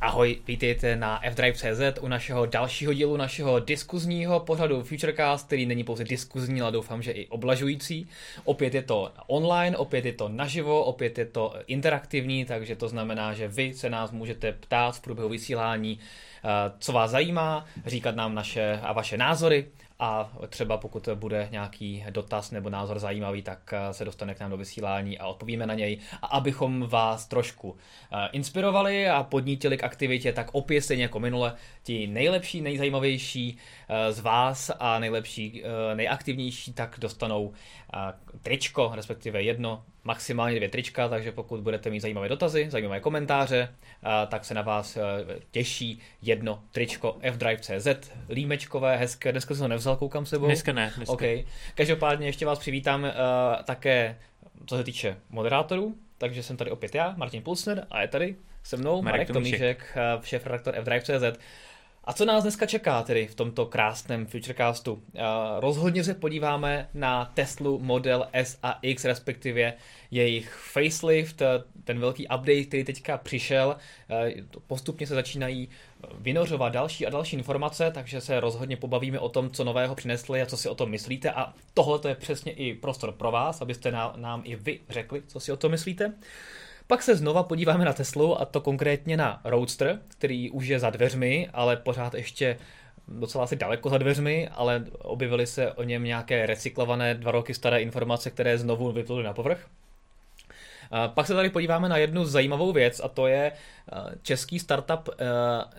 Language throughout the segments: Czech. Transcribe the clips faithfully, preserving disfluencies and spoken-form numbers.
Ahoj, vítejte na F Drive tečka cé zet u našeho dalšího dílu, našeho diskuzního pořadu Futurecast, který není pouze diskuzní, ale doufám, že i oblažující. Opět je to online, opět je to naživo, opět je to interaktivní, takže to znamená, že vy se nás můžete ptát v průběhu vysílání, co vás zajímá, říkat nám naše a vaše názory. A třeba pokud bude nějaký dotaz nebo názor zajímavý, tak se dostane k nám do vysílání a odpovíme na něj. A abychom vás trošku inspirovali a podnítili k aktivitě, tak opět stejně jako minule ti nejlepší, nejzajímavější z vás a nejlepší, nejaktivnější, tak dostanou tričko, respektive jedno, maximálně dvě trička, takže pokud budete mít zajímavé dotazy, zajímavé komentáře, tak se na vás těší jedno tričko F Drive tečka cé zet, límečkové, hezké, dneska jsem ho nevzal, koukám sebou. Dneska ne. Dneska. Okay. Každopádně ještě vás přivítám uh, také, co se týče moderátorů, takže jsem tady opět já, Martin Pulsner, a je tady se mnou Mark Tomíšek, šéfredaktor F Drive tečka cé zet. A co nás dneska čeká tedy v tomto krásném Futurecastu? Uh, rozhodně se podíváme na Teslu Model S a X, respektive jejich facelift, ten velký update, který teďka přišel. Uh, postupně se začínají vynořovat další a další informace, takže se rozhodně pobavíme o tom, co nového přinesli a co si o tom myslíte. A tohle to je přesně i prostor pro vás, abyste na, nám i vy řekli, co si o tom myslíte. Pak se znova podíváme na Teslu, a to konkrétně na Roadster, který už je za dveřmi, ale pořád ještě docela asi daleko za dveřmi, ale objevily se o něm nějaké recyklované dva roky staré informace, které znovu vypluly na povrch. Pak se tady podíváme na jednu zajímavou věc, a to je český startup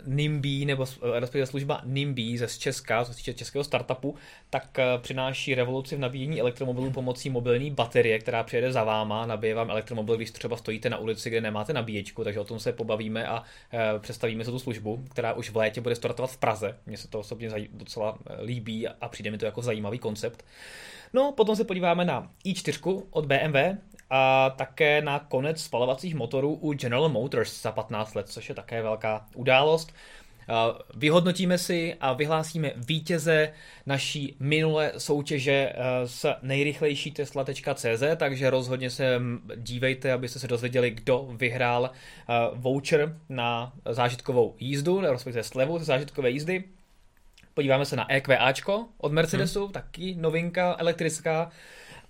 Nimbee, nebo respektive služba Nimbee ze Česka, co se týče českého startupu, tak přináší revoluci v nabíjení elektromobilů pomocí mobilní baterie, která přijede za váma, nabije vám elektromobil, když třeba stojíte na ulici, kde nemáte nabíječku, takže o tom se pobavíme a představíme se tu službu, která už v létě bude startovat v Praze. Mně se to osobně docela líbí a přijde mi to jako zajímavý koncept. No, potom se podíváme na i čtyři od bé em vé a také na konec spalovacích motorů u General Motors za patnáct let, což je také velká událost. Vyhodnotíme si a vyhlásíme vítěze naší minulé soutěže s nejrychlejší Tesla tečka cé zet, takže rozhodně se dívejte, abyste se dozvěděli, kdo vyhrál voucher na zážitkovou jízdu, respektive slevu ze zážitkové jízdy. Podíváme se na í kvé áčko od Mercedesu, hmm. taky novinka elektrická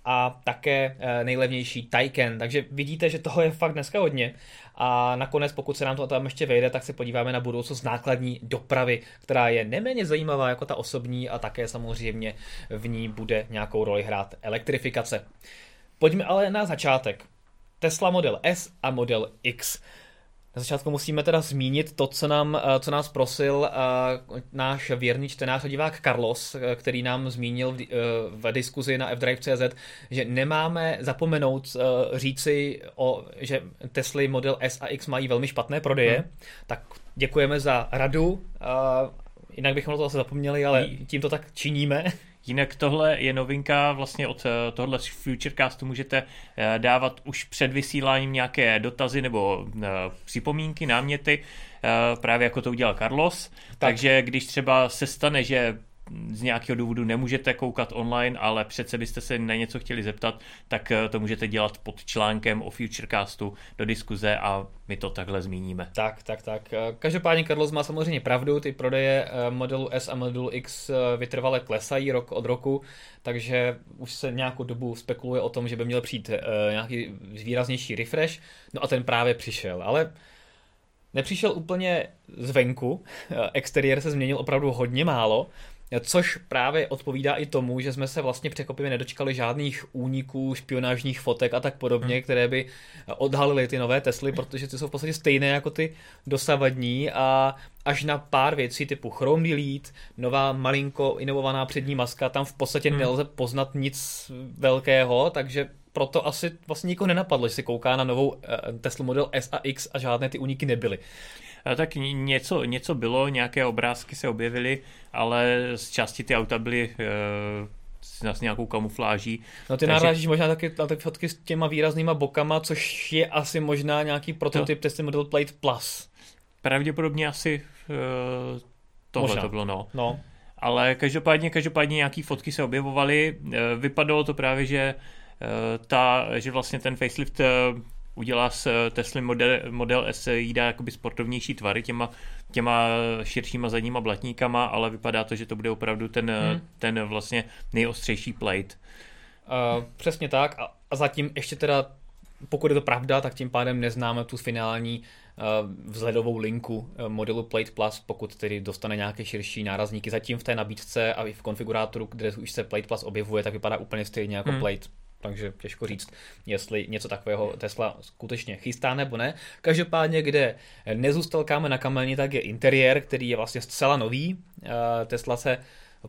a také nejlevnější Taycan. Takže vidíte, že toho je fakt dneska hodně. A nakonec, pokud se nám to tam ještě vejde, tak se podíváme na budoucnost nákladní dopravy, která je neméně zajímavá jako ta osobní a také samozřejmě v ní bude nějakou roli hrát elektrifikace. Pojďme ale na začátek. Tesla Model S a Model X. Na začátku musíme teda zmínit to, co, nám, co nás prosil náš věrný čtenář a divák Carlos, který nám zmínil v diskuzi na F Drive tečka cé zet, že nemáme zapomenout říci, o, že Tesly Model S a X mají velmi špatné prodeje. Hmm. Tak děkujeme za radu, jinak bychom to asi zapomněli, ale tím to tak činíme. Jinak tohle je novinka, vlastně od tohle Futurecastu můžete dávat už před vysíláním nějaké dotazy nebo připomínky, náměty, právě jako to udělal Carlos. Tak. Takže když třeba se stane, že z nějakého důvodu nemůžete koukat online, ale přece byste se na něco chtěli zeptat, tak to můžete dělat pod článkem o Futurecastu do diskuze a my to takhle zmíníme. Tak, tak, tak. Každopádně Carlos má samozřejmě pravdu, ty prodeje modelu S a modelu X vytrvale klesají rok od roku, takže už se nějakou dobu spekuluje o tom, že by měl přijít nějaký výraznější refresh, no a ten právě přišel, ale nepřišel úplně zvenku, exteriér se změnil opravdu hodně málo, což právě odpovídá i tomu, že jsme se vlastně překvapivě nedočkali žádných úniků, špionážních fotek a tak podobně, které by odhalily ty nové Tesly, protože ty jsou v podstatě stejné jako ty dosavadní a až na pár věcí typu Chrome Delete, nová malinko inovovaná přední maska, tam v podstatě hmm. nelze poznat nic velkého, takže proto asi vlastně nikoho nenapadlo, že se kouká na novou Tesla Model S a X a žádné ty úniky nebyly. Tak něco, něco bylo, nějaké obrázky se objevily, ale z části ty auta byly e, s nějakou kamufláží. No ty takže narážíš možná taky na ty fotky s těma výraznýma bokama, což je asi možná nějaký prototyp to Tesla Model Plaid Plus. Pravděpodobně asi e, tohle možná to bylo, no. no. Ale každopádně, každopádně nějaké fotky se objevovaly, e, vypadalo to právě, že, e, ta, že vlastně ten facelift e, udělá z Tesly model, model S, jí dá jakoby sportovnější tvary těma, těma širšíma zadníma blatníkama, ale vypadá to, že to bude opravdu ten, hmm. ten vlastně nejostřejší plate. Uh, přesně tak a, a zatím ještě teda, pokud je to pravda, tak tím pádem neznáme tu finální vzhledovou linku modelu Plaid Plus, pokud tedy dostane nějaké širší nárazníky. Zatím v té nabídce a i v konfigurátoru, kde už se Plaid Plus objevuje, tak vypadá úplně stejně jako hmm. Plaid. Takže těžko říct, jestli něco takového Tesla skutečně chystá nebo ne. Každopádně, kde nezůstal kámen na kameni, tak je interiér, který je vlastně zcela nový. Tesla se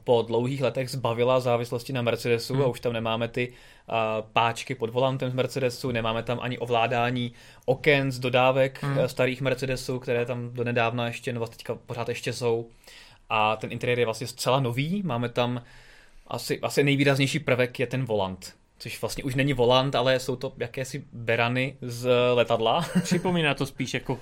po dlouhých letech zbavila závislosti na Mercedesu hmm. a už tam nemáme ty uh, páčky pod volantem z Mercedesu, nemáme tam ani ovládání oken z dodávek hmm. starých Mercedesů, které tam donedávna ještě, no vlastně teďka pořád ještě jsou. A ten interiér je vlastně zcela nový, máme tam asi, asi nejvýraznější prvek je ten volant. Což vlastně už není volant, ale jsou to jakési berany z letadla. Připomíná to spíš jako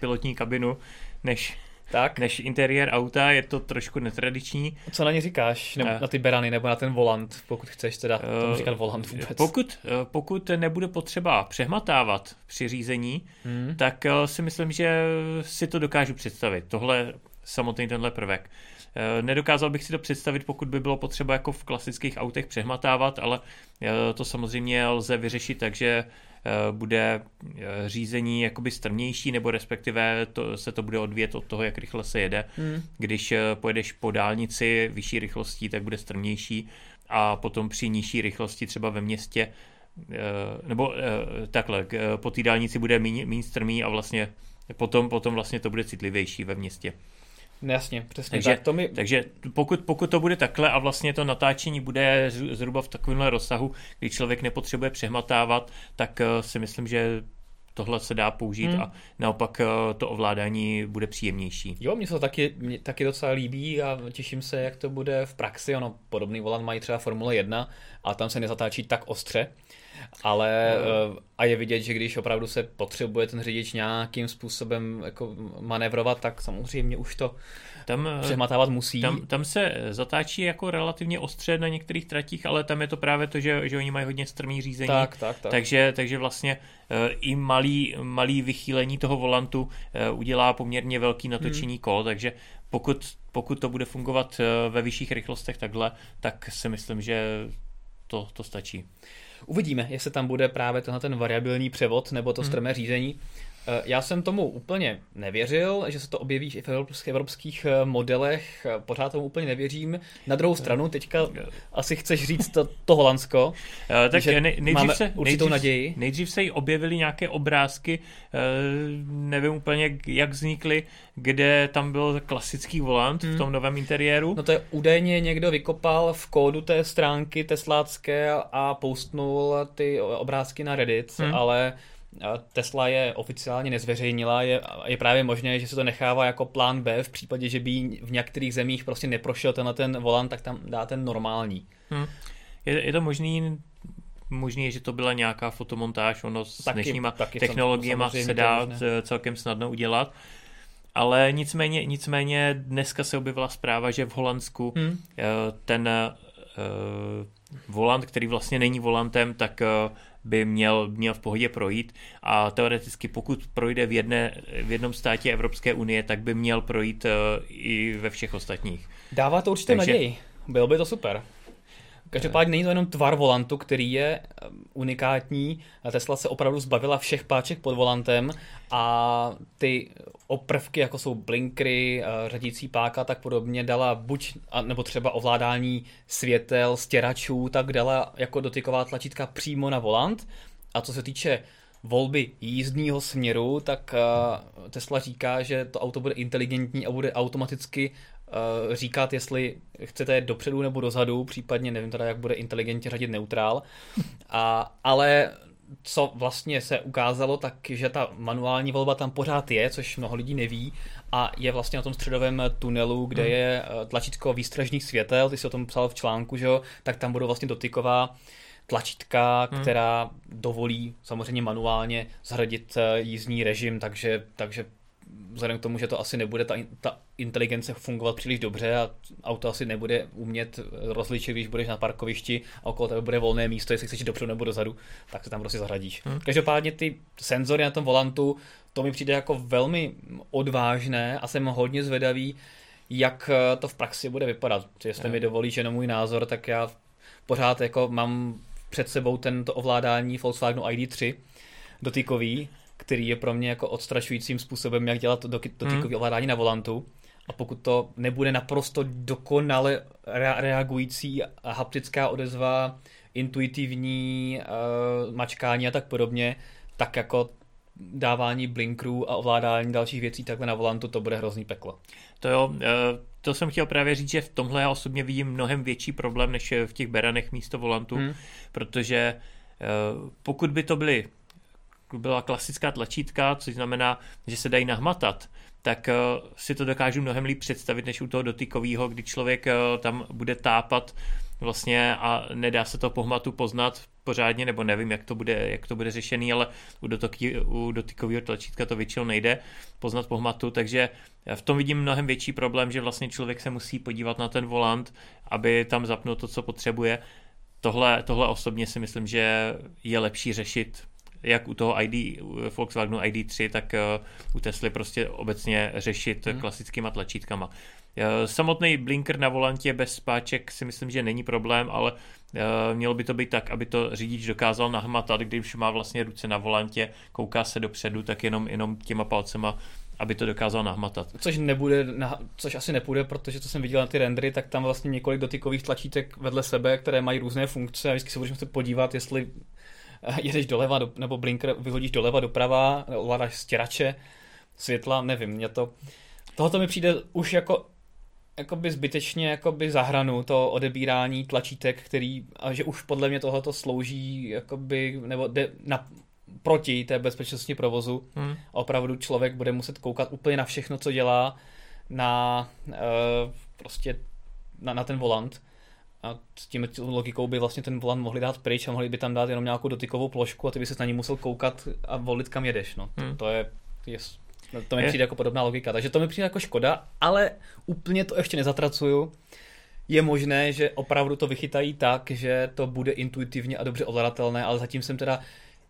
pilotní kabinu, než... Tak. Než interiér auta, je to trošku netradiční. Co na ně říkáš? Nebo na ty berany, nebo na ten volant, pokud chceš teda tomu říkat volant vůbec. Pokud, pokud nebude potřeba přehmatávat při řízení, hmm. tak si myslím, že si to dokážu představit. Tohle, samotný tenhle prvek. Nedokázal bych si to představit, pokud by bylo potřeba jako v klasických autech přehmatávat, ale to samozřejmě lze vyřešit, takže bude řízení jakoby strmější, nebo respektive to, se to bude odvíjet od toho, jak rychle se jede. Hmm. Když pojedeš po dálnici vyšší rychlostí, tak bude strmější a potom při nižší rychlosti třeba ve městě, nebo takhle, po té dálnici bude méně, méně strmý a vlastně potom, potom vlastně to bude citlivější ve městě. Jasně, přesně. Takže, tak to mi... takže pokud, pokud to bude takhle a vlastně to natáčení bude zhruba v takovémhle rozsahu, kdy člověk nepotřebuje přehmatávat, tak si myslím, že tohle se dá použít hmm. a naopak to ovládání bude příjemnější. Jo, mně se to taky, mě taky docela líbí a těším se, jak to bude v praxi. Ono, podobný volant mají třeba Formule jedna a tam se nezatáčí tak ostře, ale hmm. a je vidět, že když opravdu se potřebuje ten řidič nějakým způsobem jako manévrovat, tak samozřejmě už to tam, přehmatávat musí. Tam, tam se zatáčí jako relativně ostře na některých tratích, ale tam je to právě to, že, že oni mají hodně strmý řízení, tak, tak, tak. Takže, takže vlastně i malý, malý vychýlení toho volantu udělá poměrně velký natočení hmm. kol, takže pokud, pokud to bude fungovat ve vyšších rychlostech takhle, tak si myslím, že to, to stačí. Uvidíme, jestli tam bude právě tenhle ten variabilní převod nebo to strmé řízení. Já jsem tomu úplně nevěřil, že se to objeví i v evropských modelech, pořád tomu úplně nevěřím. Na druhou stranu, teďka asi chceš říct to, to Holandsko, tak že nej, nejdřív máme se, určitou nejdřív, naději. Nejdřív se jí objevily nějaké obrázky, nevím úplně, jak vznikly, kde tam byl klasický volant hmm. v tom novém interiéru. No to je údajně někdo vykopal v kódu té stránky teslácké a postnul ty obrázky na Reddit, hmm. ale... Tesla je oficiálně nezveřejnila, je, je právě možné, že se to nechává jako plán B v případě, že by v některých zemích prostě neprošel tenhle ten volant, tak tam dá ten normální. Hmm. Je, je to možný, možný, že to byla nějaká fotomontáž, ono s taky, dnešníma taky technologiemi se dá celkem snadno udělat. Ale nicméně, nicméně dneska se objevila zpráva, že v Holandsku hmm. ten uh, volant, který vlastně není volantem, tak uh, by měl, měl v pohodě projít a teoreticky pokud projde v, jedné, v jednom státě Evropské unie, tak by měl projít uh, i ve všech ostatních. Dává to určitě Takže... naději, bylo by to super. Každopádně není to jenom tvar volantu, který je unikátní. Tesla se opravdu zbavila všech páček pod volantem a ty oprvky, jako jsou blinkry, řadící páka, tak podobně dala buď, nebo třeba ovládání světel, stěračů, tak dala jako dotyková tlačítka přímo na volant. A co se týče volby jízdního směru, tak Tesla říká, že to auto bude inteligentní a bude automaticky říkat, jestli chcete dopředu nebo dozadu, případně nevím teda, jak bude inteligentně řadit neutrál. A, ale co vlastně se ukázalo, tak že ta manuální volba tam pořád je, což mnoho lidí neví a je vlastně na tom středovém tunelu, kde je tlačítko výstražných světel, ty jsi o tom psal v článku, že jo, tak tam budou vlastně dotyková tlačítka, hmm. která dovolí samozřejmě manuálně zhradit jízdní režim, takže, takže vzhledem k tomu, že to asi nebude ta, ta inteligence fungovat příliš dobře a auto asi nebude umět rozličit, když budeš na parkovišti a okolo tebe bude volné místo, jestli chceš dopředu nebo dozadu, tak se tam prostě zahradíš. Hmm. Každopádně ty senzory na tom volantu, to mi přijde jako velmi odvážné a jsem hodně zvědavý, jak to v praxi bude vypadat. Jestli hmm. mi dovolíš jenom můj názor, tak já pořád jako mám před sebou tento ovládání Volkswagenu I D tři dotykový, který je pro mě jako odstrašujícím způsobem, jak dělat dotykové hmm. ovládání na volantu. A pokud to nebude naprosto dokonale reagující haptická odezva, intuitivní uh, mačkání a tak podobně, tak jako dávání blinkrů a ovládání dalších věcí takhle na volantu, to bude hrozný peklo. To jo, to jsem chtěl právě říct, že v tomhle já osobně vidím mnohem větší problém, než v těch beranech místo volantu, hmm. protože pokud by to byly byla klasická tlačítka, což znamená, že se dají nahmatat, tak si to dokážu mnohem líp představit, než u toho dotykového, kdy člověk tam bude tápat vlastně a nedá se to pohmatu poznat pořádně, nebo nevím, jak to bude, jak to bude řešený, ale u, dotoky, u dotykového tlačítka to většinou nejde poznat pohmatu, takže v tom vidím mnohem větší problém, že vlastně člověk se musí podívat na ten volant, aby tam zapnul to, co potřebuje. Tohle, tohle osobně si myslím, že je lepší řešit jak u toho I D, Volkswagenu I D tři, tak u Tesly prostě obecně řešit hmm. klasickýma tlačítkama. Samotný blinker na volantě bez páček si myslím, že není problém, ale mělo by to být tak, aby to řidič dokázal nahmatat, když má vlastně ruce na volantě, kouká se dopředu, tak jenom, jenom těma palcema, aby to dokázal nahmatat. Což nebude, což asi nepůjde, protože co jsem viděl na ty rendery, tak tam vlastně několik dotykových tlačítek vedle sebe, které mají různé funkce a vždycky se budeš muset podívat, jestli jedeš doleva, do, nebo blinker vyhodíš doleva, doprava, ovládáš stěrače, světla, nevím, mě to... Tohoto mi přijde už jako jakoby zbytečně jakoby za hranu to odebírání tlačítek, který, a že už podle mě tohoto slouží jakoby, nebo jde na, proti té bezpečnosti provozu. Hmm. Opravdu člověk bude muset koukat úplně na všechno, co dělá, na e, prostě na, na ten volant. A s tím logikou by vlastně ten volant mohli dát pryč a mohli by tam dát jenom nějakou dotykovou plošku a ty by ses na ní musel koukat a volit, kam jedeš. No. Hmm. To je, je, to mi je. přijde jako podobná logika. Takže to mi přijde jako škoda, ale úplně to ještě nezatracuju. Je možné, že opravdu to vychytají tak, že to bude intuitivně a dobře ovladatelné, ale zatím jsem teda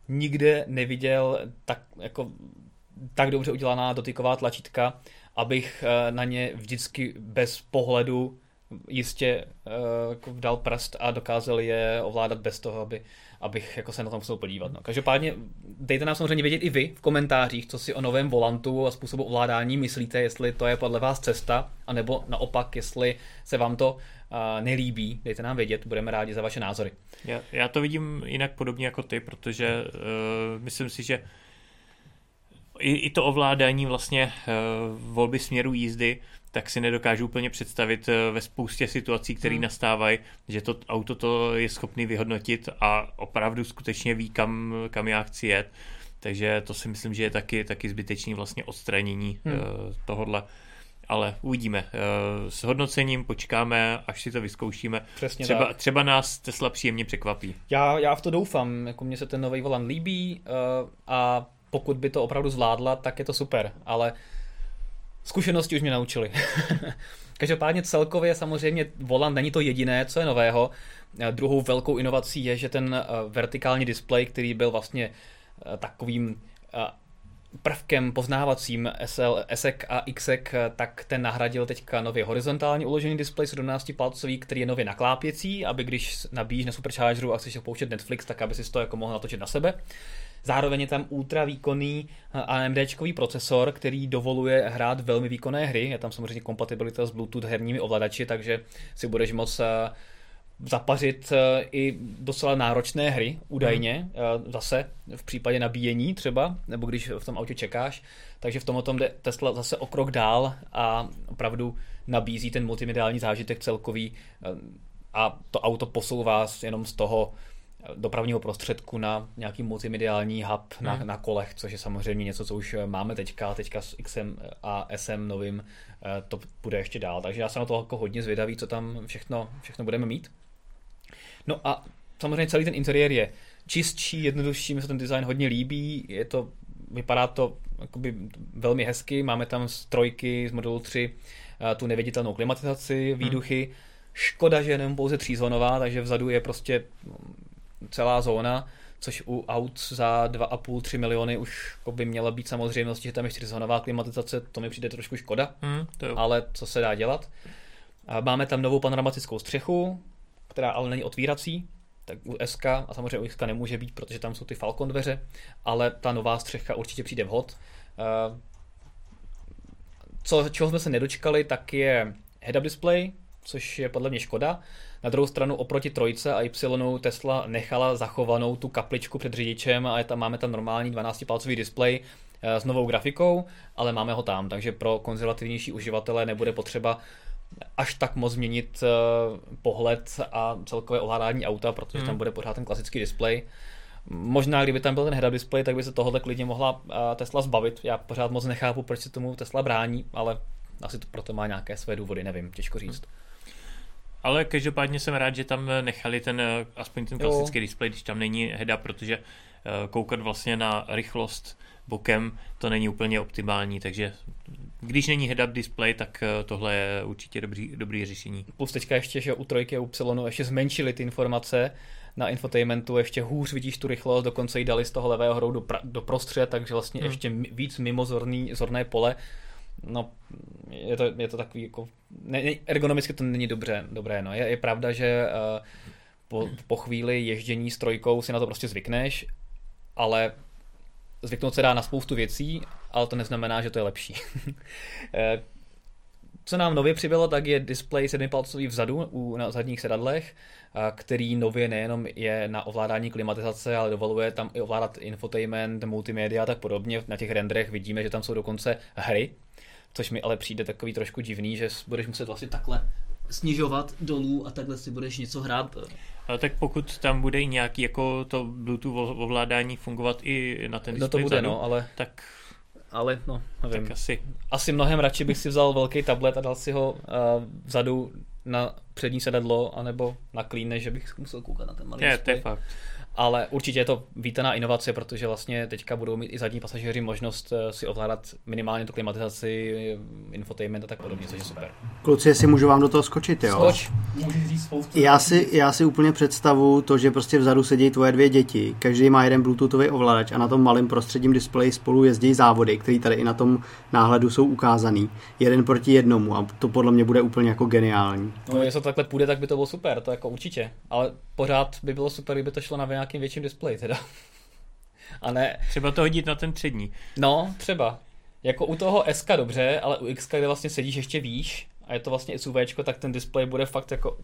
nikde neviděl tak, jako, tak dobře udělaná dotyková tlačítka, abych na ně vždycky bez pohledu jistě uh, dal prst a dokázal je ovládat bez toho, aby, abych jako se na to musel podívat. No. Každopádně dejte nám samozřejmě vědět i vy v komentářích, co si o novém volantu a způsobu ovládání myslíte, jestli to je podle vás cesta, anebo naopak, jestli se vám to uh, nelíbí. Dejte nám vědět, budeme rádi za vaše názory. Já, já to vidím jinak podobně jako ty, protože uh, myslím si, že i, i to ovládání vlastně uh, volby směru jízdy tak si nedokážu úplně představit ve spoustě situací, které hmm. nastávají, že to auto to je schopný vyhodnotit a opravdu skutečně ví, kam, kam já chci jet. Takže to si myslím, že je taky, taky zbytečný vlastně odstranění hmm. tohodle. Ale uvidíme. S hodnocením počkáme, až si to vyzkoušíme. Třeba, třeba nás Tesla příjemně překvapí. Já, já v to doufám. Jako mně se ten nový volant líbí a pokud by to opravdu zvládla, tak je to super. Ale zkušenosti už mě naučili. Každopádně celkově samozřejmě volant není to jediné, co je nového. Druhou velkou inovací je, že ten vertikální displej, který byl vlastně takovým prvkem poznávacím S-ek a X-ek, tak ten nahradil teďka nově horizontálně uložený displej sedmnáctipalcový, který je nově naklápěcí, aby když nabíjíš na Superchargeru a chceš pouštět Netflix, tak aby si to jako mohl natočit na sebe. Zároveň je tam ultra výkonný AMDčkový procesor, který dovoluje hrát velmi výkonné hry. Je tam samozřejmě kompatibilita s Bluetooth herními ovladači, takže si budeš moct zapařit i docela náročné hry, údajně, hmm. zase v případě nabíjení třeba, nebo když v tom autě čekáš. Takže v tomto jde Tesla zase o krok dál a opravdu nabízí ten multimediální zážitek celkový a to auto posouvá jenom z toho dopravního prostředku na nějaký multimediální hub na, hmm. na kolech, což je samozřejmě něco, co už máme teďka, teďka s Xem a Sem novým, to bude ještě dál. Takže já jsem na to jako hodně zvědavý, co tam všechno, všechno budeme mít. No a samozřejmě celý ten interiér je čistší, jednodušší, mi se ten design hodně líbí, je to, vypadá to jakoby velmi hezky. Máme tam z trojky, z modelu tři, tu neviditelnou klimatizaci, výduchy. Hmm. Škoda, že je jenom pouze třízónová, takže vzadu je prostě celá zóna, což u aut za dva a půl až tři miliony už by měla být samozřejmost, že tam je čtyřzónová klimatizace, to mi přijde trošku škoda, hmm, ale co se dá dělat. Máme tam novou panoramatickou střechu, která ale není otvírací, tak u S a samozřejmě u X nemůže být, protože tam jsou ty Falcon dveře, ale ta nová střecha určitě přijde vhod. Co, čeho jsme se nedočkali, tak je head-up display, což je podle mě škoda. Na druhou stranu oproti trojce a Y Tesla nechala zachovanou tu kapličku před řidičem a je tam, máme tam normální dvanáctipalcový displej s novou grafikou, ale máme ho tam, takže pro konzervativnější uživatele nebude potřeba až tak moc změnit pohled a celkové ovládání auta, protože hmm. tam bude pořád ten klasický displej. Možná, kdyby tam byl ten head-up display, tak by se tohohle klidně mohla Tesla zbavit. Já pořád moc nechápu, proč se tomu Tesla brání, ale asi to proto má nějaké své důvody, nevím, těžko říct. Hmm. Ale každopádně jsem rád, že tam nechali ten, aspoň ten klasický displej, když tam není head-up, protože koukat vlastně na rychlost bokem, to není úplně optimální, takže když není head-up display, tak tohle je určitě dobrý, dobrý řešení. Plus teďka ještě, že u trojky a u Psilonu ještě zmenšili ty informace na infotainmentu, ještě hůř vidíš tu rychlost, dokonce ji dali z toho levého hrodu do, pra- do prostřed, takže vlastně hmm. ještě víc mimo zorný, zorné pole. No, je to, je to takový jako, ne, ergonomicky to není dobře, dobré, no. Je, je pravda, že uh, po, po chvíli ježdění s trojkou si na to prostě zvykneš, ale zvyknout se dá na spoustu věcí, ale to neznamená, že to je lepší. Co nám nově přibylo, tak je displej sedmipalcový vzadu u, na zadních sedadlech, který nově nejenom je na ovládání klimatizace, ale dovoluje tam i ovládat infotainment, multimédia a tak podobně. Na těch renderech vidíme, že tam jsou dokonce hry, což mi ale přijde takový trošku divný, že budeš muset vlastně takhle snižovat dolů a takhle si budeš něco hrát. Ale tak pokud tam bude i nějaký jako to Bluetooth ovládání fungovat i na ten displej, no to bude, vzadu, no, ale... tak... Ale no, nevím. Tak asi. asi mnohem radši bych si vzal velký tablet a dal si ho uh, vzadu na přední sedadlo, anebo na klín, než bych musel koukat na ten malý displej. To je fakt. Ale určitě je to vítaná inovace, protože vlastně teďka budou mít i zadní pasažéři možnost si ovládat minimálně tu klimatizaci, infotainment a tak podobně, což je super. Kluci, jestli můžu vám do toho skočit, jo? Skoč. Já si, já si úplně představu to, že prostě vzadu sedí tvoje dvě děti, každý má jeden bluetoothový ovladač a na tom malém prostředním displeji spolu jezdí závody, které tady i na tom náhledu jsou ukázaný. Jeden proti jednomu a to podle mě bude úplně jako geniální. No jestli to takhle půjde, tak by to bylo super, to jako určitě, ale pořád by bylo super, kdyby to šlo na nějakým větším displeji teda. A ne... Třeba to hodit na ten přední. No, třeba. Jako u toho S-ka dobře, ale u X-ka, kde vlastně sedíš ještě výš a je to vlastně SUVčko, tak ten displej bude fakt jako...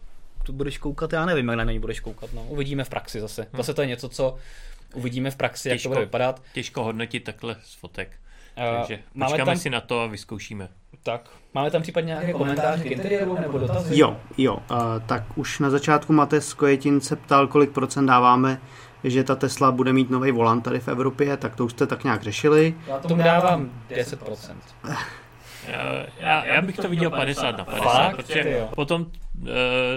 Tu budeš koukat, já nevím, jak na něj budeš koukat. No. Uvidíme v praxi zase. Hmm. Zase to je něco, co uvidíme v praxi, těžko, jak to bude vypadat. Těžko hodnotit takhle z fotek. Uh, Takže počkáme tam... si na to a vyzkoušíme. Tak, máme tam případně nějaké komentáře k interiéru nebo dotazy? Jo, jo, uh, tak už na začátku Matěj Kojetín se ptal, kolik procent dáváme, že ta Tesla bude mít nový volant tady v Evropě, tak to už jste tak nějak řešili. Já tomu dávám deset procent. Já, já bych to viděl padesát na padesát, Fakt? Protože potom uh,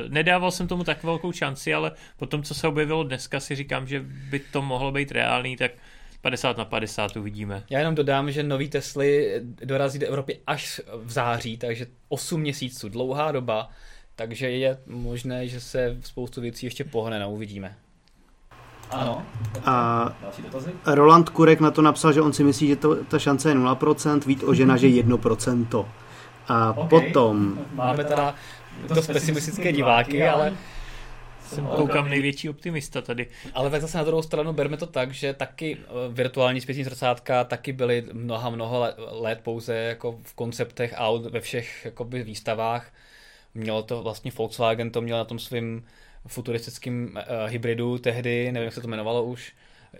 nedával jsem tomu tak velkou šanci, ale potom, co se objevilo dneska, si říkám, že by to mohlo být reálný, tak padesát na padesát uvidíme. Já jenom dodám, že nový Tesly dorazí do Evropy až v září, takže osm měsíců, dlouhá doba, takže je možné, že se spoustu věcí ještě pohne, no uvidíme. Ano. A Roland Kurek na to napsal, že on si myslí, že to, ta šance je nula procent, Vít Ožena, že jedno procento. A okay. Potom... Máme teda dost pesimistické diváky, ale... Jsem koukám největší optimista tady. Ale tak zase na druhou stranu berme to tak, že taky virtuální zpětní zrcátka taky byly mnoha mnoho let pouze jako v konceptech aut ve všech jakoby výstavách. Mělo to vlastně Volkswagen, to měl na tom svým futuristickým uh, hybridu tehdy, nevím, jak se to jmenovalo už,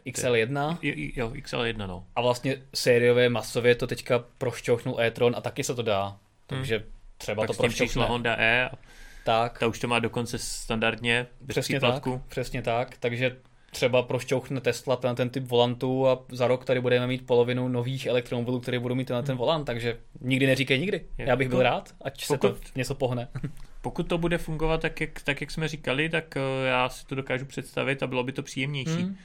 X L jedna. Jo, X L jedna, no. A vlastně sériové, masově to teďka prošťouchnul e-tron a taky se to dá. Takže třeba hmm. to prošťouchne. Pak s tím přišla Honda E. Tak. Ta už to má dokonce standardně, bez přesně příplatku. Tak, přesně tak, takže třeba prošťouchne Tesla ten, ten typ volantu a za rok tady budeme mít polovinu nových elektromobilů, které budou mít ten, ten volant, takže nikdy neříkej nikdy. Já bych byl rád, ať pokud, se to něco pohne. Pokud to bude fungovat tak jak, tak, jak jsme říkali, tak já si to dokážu představit a bylo by to příjemnější. Hmm.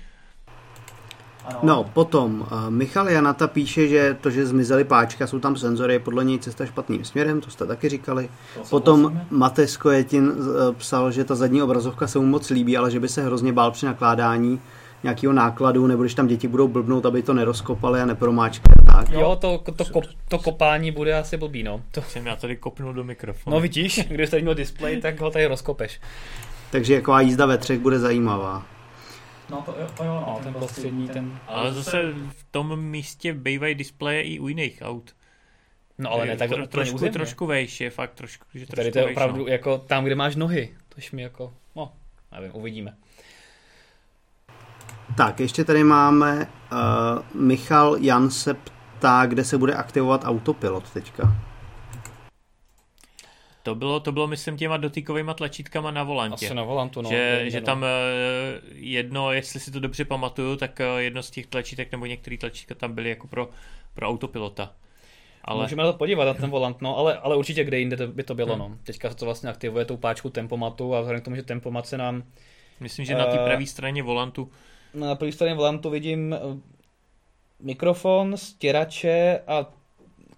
Ano. No, potom uh, Michal Janata píše, že to, že zmizely páčka, jsou tam senzory, podle něj cesta špatným směrem, to jste taky říkali. Potom Matěj Kojetín uh, psal, že ta zadní obrazovka se mu moc líbí, ale že by se hrozně bál při nakládání nějakého nákladu, nebo když tam děti budou blbnout, aby to nerozkopali a nepromáčkali. Tak. Jo, to, to, kop, to kopání bude asi blbý, no. To jsem já tady kopnul do mikrofonu. No vidíš, když tady měl displej, tak ho tady rozkopeš. Takže jako jízda ve třech bude zajímavá. No to jo, to jo, no, ten prostřední, ten... ten... Ale zase v tom místě bývají displeje i u jiných aut. No ale ne, tak trošku, trošku, trošku vejš, je fakt trošku, že trošku tady to je vejš, opravdu no. Jako tam, kde máš nohy, tož mi jako, no, nevím, uvidíme. Tak, ještě tady máme, uh, Michal Jan se ptá, kde se bude aktivovat autopilot teďka. To bylo, to bylo, myslím, těma dotykovýma tlačítkama na volantě. Asi na volantu, no. Že, že tam jedno, jestli si to dobře pamatuju, tak jedno z těch tlačítek nebo některé tlačítka tam byly jako pro, pro autopilota. Ale... Můžeme na to podívat, na ten volant, no, ale, ale určitě kde jinde by to bylo, hmm. no. Teďka se to vlastně aktivuje tou páčku tempomatu a vzhledem k tomu, že tempomat se nám... Myslím, že na té pravé straně volantu... Na pravé straně volantu vidím mikrofon, stěrače a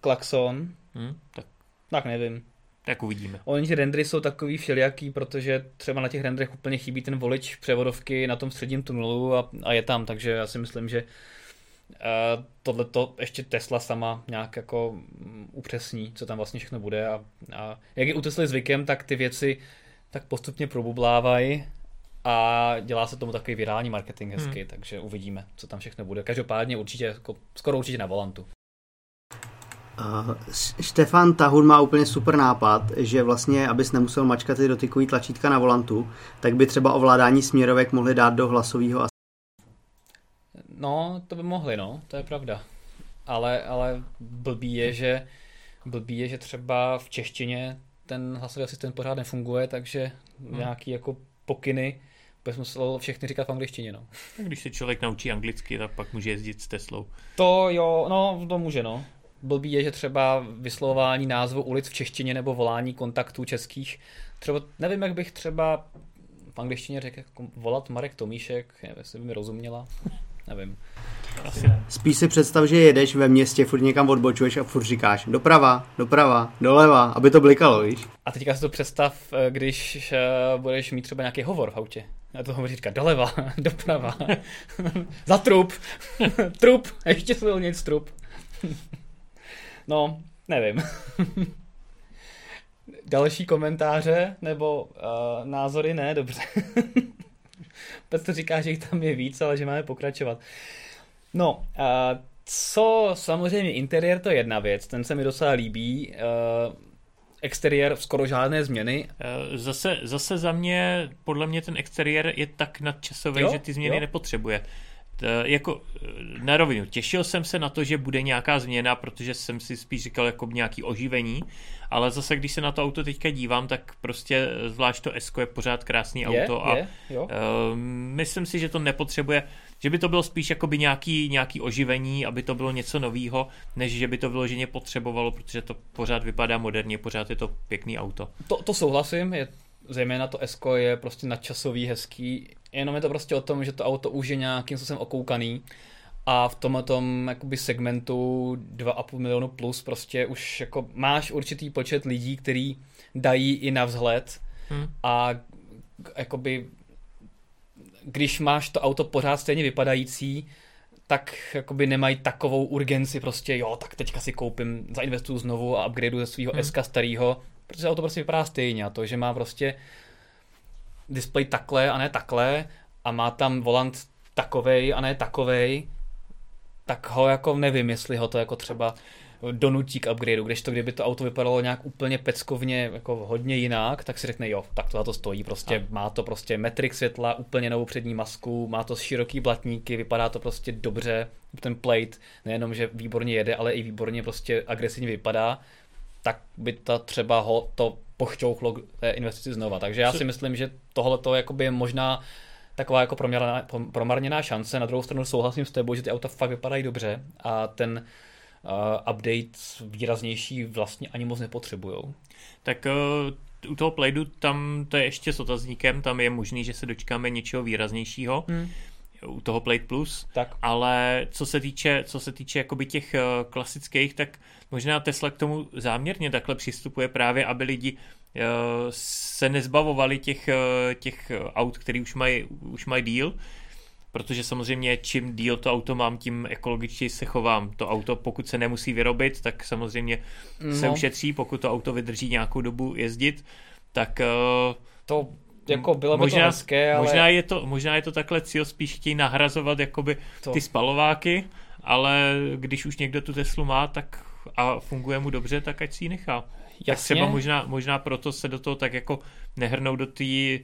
klaxon. Hmm, tak. tak nevím. Tak uvidíme. Oni ty rendry jsou takový všelijaký, protože třeba na těch rendrech úplně chybí ten volič převodovky na tom středním tunelu a, a je tam, takže já si myslím, že uh, tohleto ještě Tesla sama nějak jako upřesní, co tam vlastně všechno bude a, a jak je u Tesly zvykem, tak ty věci tak postupně probublávají a dělá se tomu takový virální marketing hezky, hmm. takže uvidíme, co tam všechno bude. Každopádně určitě, jako, skoro určitě na volantu. Uh, Štefan Tahun má úplně super nápad, že vlastně, abys nemusel mačkat ty dotykový tlačítka na volantu, tak by třeba ovládání směrovek mohli dát do hlasového as... No, to by mohli, no, to je pravda. Ale, ale blbý je, že blbý je, že třeba v češtině ten hlasový asistent pořád nefunguje, takže hmm. nějaký jako pokyny bys musel všechny říkat v angličtině, no. Tak když se člověk naučí anglicky, tak pak může jezdit s Teslou. To jo, no, to může, no. Blbý je, že třeba vyslovování názvu ulic v češtině nebo volání kontaktů českých. Třeba, nevím, jak bych třeba v angličtině řekl, jako volat Marek Tomíšek, nevím, jestli by mi rozuměla, nevím. Asi ne. Spíš si představ, že jedeš ve městě, furt někam odbočuješ a furt říkáš doprava, doprava, doleva, aby to blikalo, víš? A teďka si to představ, když budeš mít třeba nějaký hovor v autě. A toho budeš říkat doleva, doprava, za trup, trup, ještě silnějc trup. No, nevím. Další komentáře nebo uh, názory? Ne, dobře. Petr říká, že jich tam je víc, ale že máme pokračovat. No, uh, co samozřejmě interiér, to je jedna věc, ten se mi docela líbí. Uh, exteriér skoro žádné změny. Zase, zase za mě, podle mě ten exteriér je tak nadčasový, jo? Že ty změny jo? nepotřebuje. Jako na rovinu. Těšil jsem se na to, že bude nějaká změna, protože jsem si spíš říkal jako nějaký oživení, ale zase když se na to auto teďka dívám, tak prostě zvlášť to S-ko je pořád krásný auto je, a je, uh, myslím si, že to nepotřebuje, že by to bylo spíš jakoby nějaký, nějaký oživení, aby to bylo něco novýho, než že by to vyloženě potřebovalo, protože to pořád vypadá moderně, pořád je to pěkný auto. To, to souhlasím, je zejména to S-ko je prostě nadčasový, hezký, jenom je to prostě o tom, že to auto už je nějakým způsobem okoukaný a v tomhletom jakoby segmentu dva a půl milionu plus prostě už jako máš určitý počet lidí, který dají i na vzhled hmm. a jakoby když máš to auto pořád stejně vypadající, tak jakoby nemají takovou urgenci prostě jo, tak teďka si koupím, zainvestuju znovu a upgradeu ze svého hmm. S starého, protože auto prostě vypadá stejně a to, že má prostě displej takhle a ne takhle a má tam volant takovej a ne takovej, tak ho jako nevím, jestli ho to jako třeba donutí k upgradeu, kdežto kdyby to auto vypadalo nějak úplně peckovně jako hodně jinak, tak si řekne jo, tak tohle to stojí, prostě a. má to prostě metrik světla, úplně novou přední masku, má to široký blatníky, vypadá to prostě dobře, ten plate nejenom, že výborně jede, ale i výborně prostě agresivně vypadá, tak by to třeba ho to pochťouchlo té investici znova. Takže já si myslím, že tohleto je možná taková jako proměrná, promarněná šance. Na druhou stranu souhlasím s tebou, že ty auta fakt vypadají dobře a ten uh, update výraznější vlastně ani moc nepotřebujou. Tak uh, u toho Plaidu tam to je ještě s otazníkem, tam je možný, že se dočkáme něčeho výraznějšího. Hmm. u toho Plaid Plus, tak. Ale co se týče, co se týče jakoby těch klasických, tak možná Tesla k tomu záměrně takhle přistupuje právě, aby lidi se nezbavovali těch, těch aut, který už mají už mají díl, protože samozřejmě čím díl to auto mám, tím ekologičtěji se chovám. To auto, pokud se nemusí vyrobit, tak samozřejmě no. se ušetří, pokud to auto vydrží nějakou dobu jezdit, tak to jako bylo by možná, to hezké, ale... Možná je to, možná je to takhle cíl, spíš chtějí nahrazovat jakoby to. Ty spalováky, ale když už někdo tu Teslu má, tak a funguje mu dobře, tak ať si ji nechá. Jasně. Tak třeba možná, možná proto se do toho tak jako nehrnou do tý,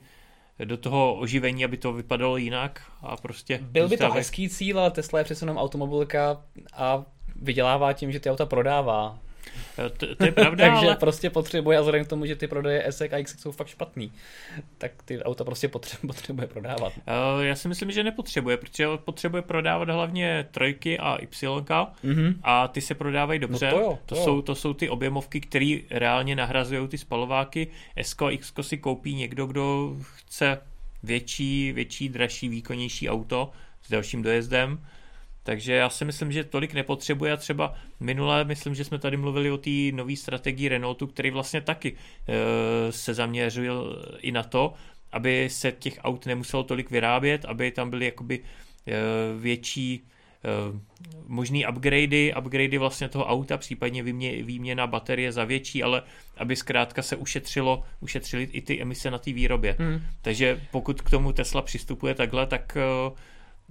do toho oživení, aby to vypadalo jinak a prostě... Byl by to hezký cíl, ale Tesla je přece jenom automobilka a vydělává tím, že ty auta prodává. To, to je pravda, takže ale... prostě potřebuje, a vzhledem k tomu, že ty prodeje S a X jsou fakt špatný, tak ty auta prostě potřebuje prodávat. Já si myslím, že nepotřebuje, protože potřebuje prodávat hlavně trojky a ypsilonka, mm-hmm. a ty se prodávají dobře. No to jo, to, to, jo. Jsou, to jsou ty objemovky, které reálně nahrazují ty spalováky. S a X si koupí někdo, kdo chce větší, větší, dražší, výkonnější auto s dalším dojezdem. Takže já si myslím, že tolik nepotřebuje a třeba minule, myslím, že jsme tady mluvili o té nové strategii Renaultu, který vlastně taky e, se zaměřuje i na to, aby se těch aut nemuselo tolik vyrábět, aby tam byly jakoby e, větší e, možný upgradey, upgradey vlastně toho auta, případně výmě, výměna baterie za větší, ale aby zkrátka se ušetřilo, ušetřili i ty emise na té výrobě. Hmm. Takže pokud k tomu Tesla přistupuje takhle, tak... E,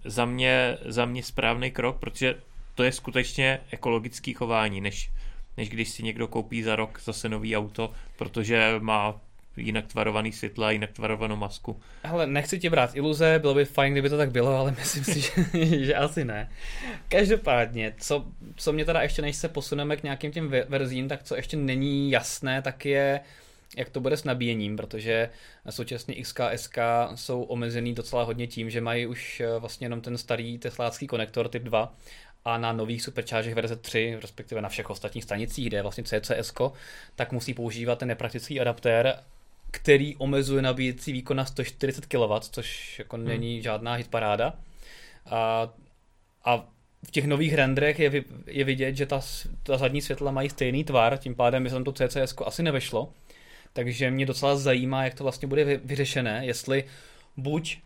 Za mě, za mě správný krok, protože to je skutečně ekologické chování, než, než když si někdo koupí za rok zase nový auto, protože má jinak tvarovaný světla, jinak tvarovanou masku. Hele, nechci ti brát iluze, bylo by fajn, kdyby to tak bylo, ale myslím si, že, že asi ne. Každopádně, co, co mě teda ještě, než se posuneme k nějakým těm verzím, tak co ještě není jasné, tak je... jak to bude s nabíjením, protože současně X K, S K jsou omezený docela hodně tím, že mají už vlastně jenom ten starý teslácký konektor typ dva a na nových Superchargerech verze tři, respektive na všech ostatních stanicích, kde je vlastně C C S, tak musí používat ten nepraktický adaptér, který omezuje nabíjecí výkon na sto čtyřicet kilowattů, což jako hmm. není žádná hitparáda. A, a v těch nových renderech je, je vidět, že ta, ta zadní světla mají stejný tvar, tím pádem by se tam to C C S asi nevešlo. Takže mě docela zajímá, jak to vlastně bude vyřešené, jestli buď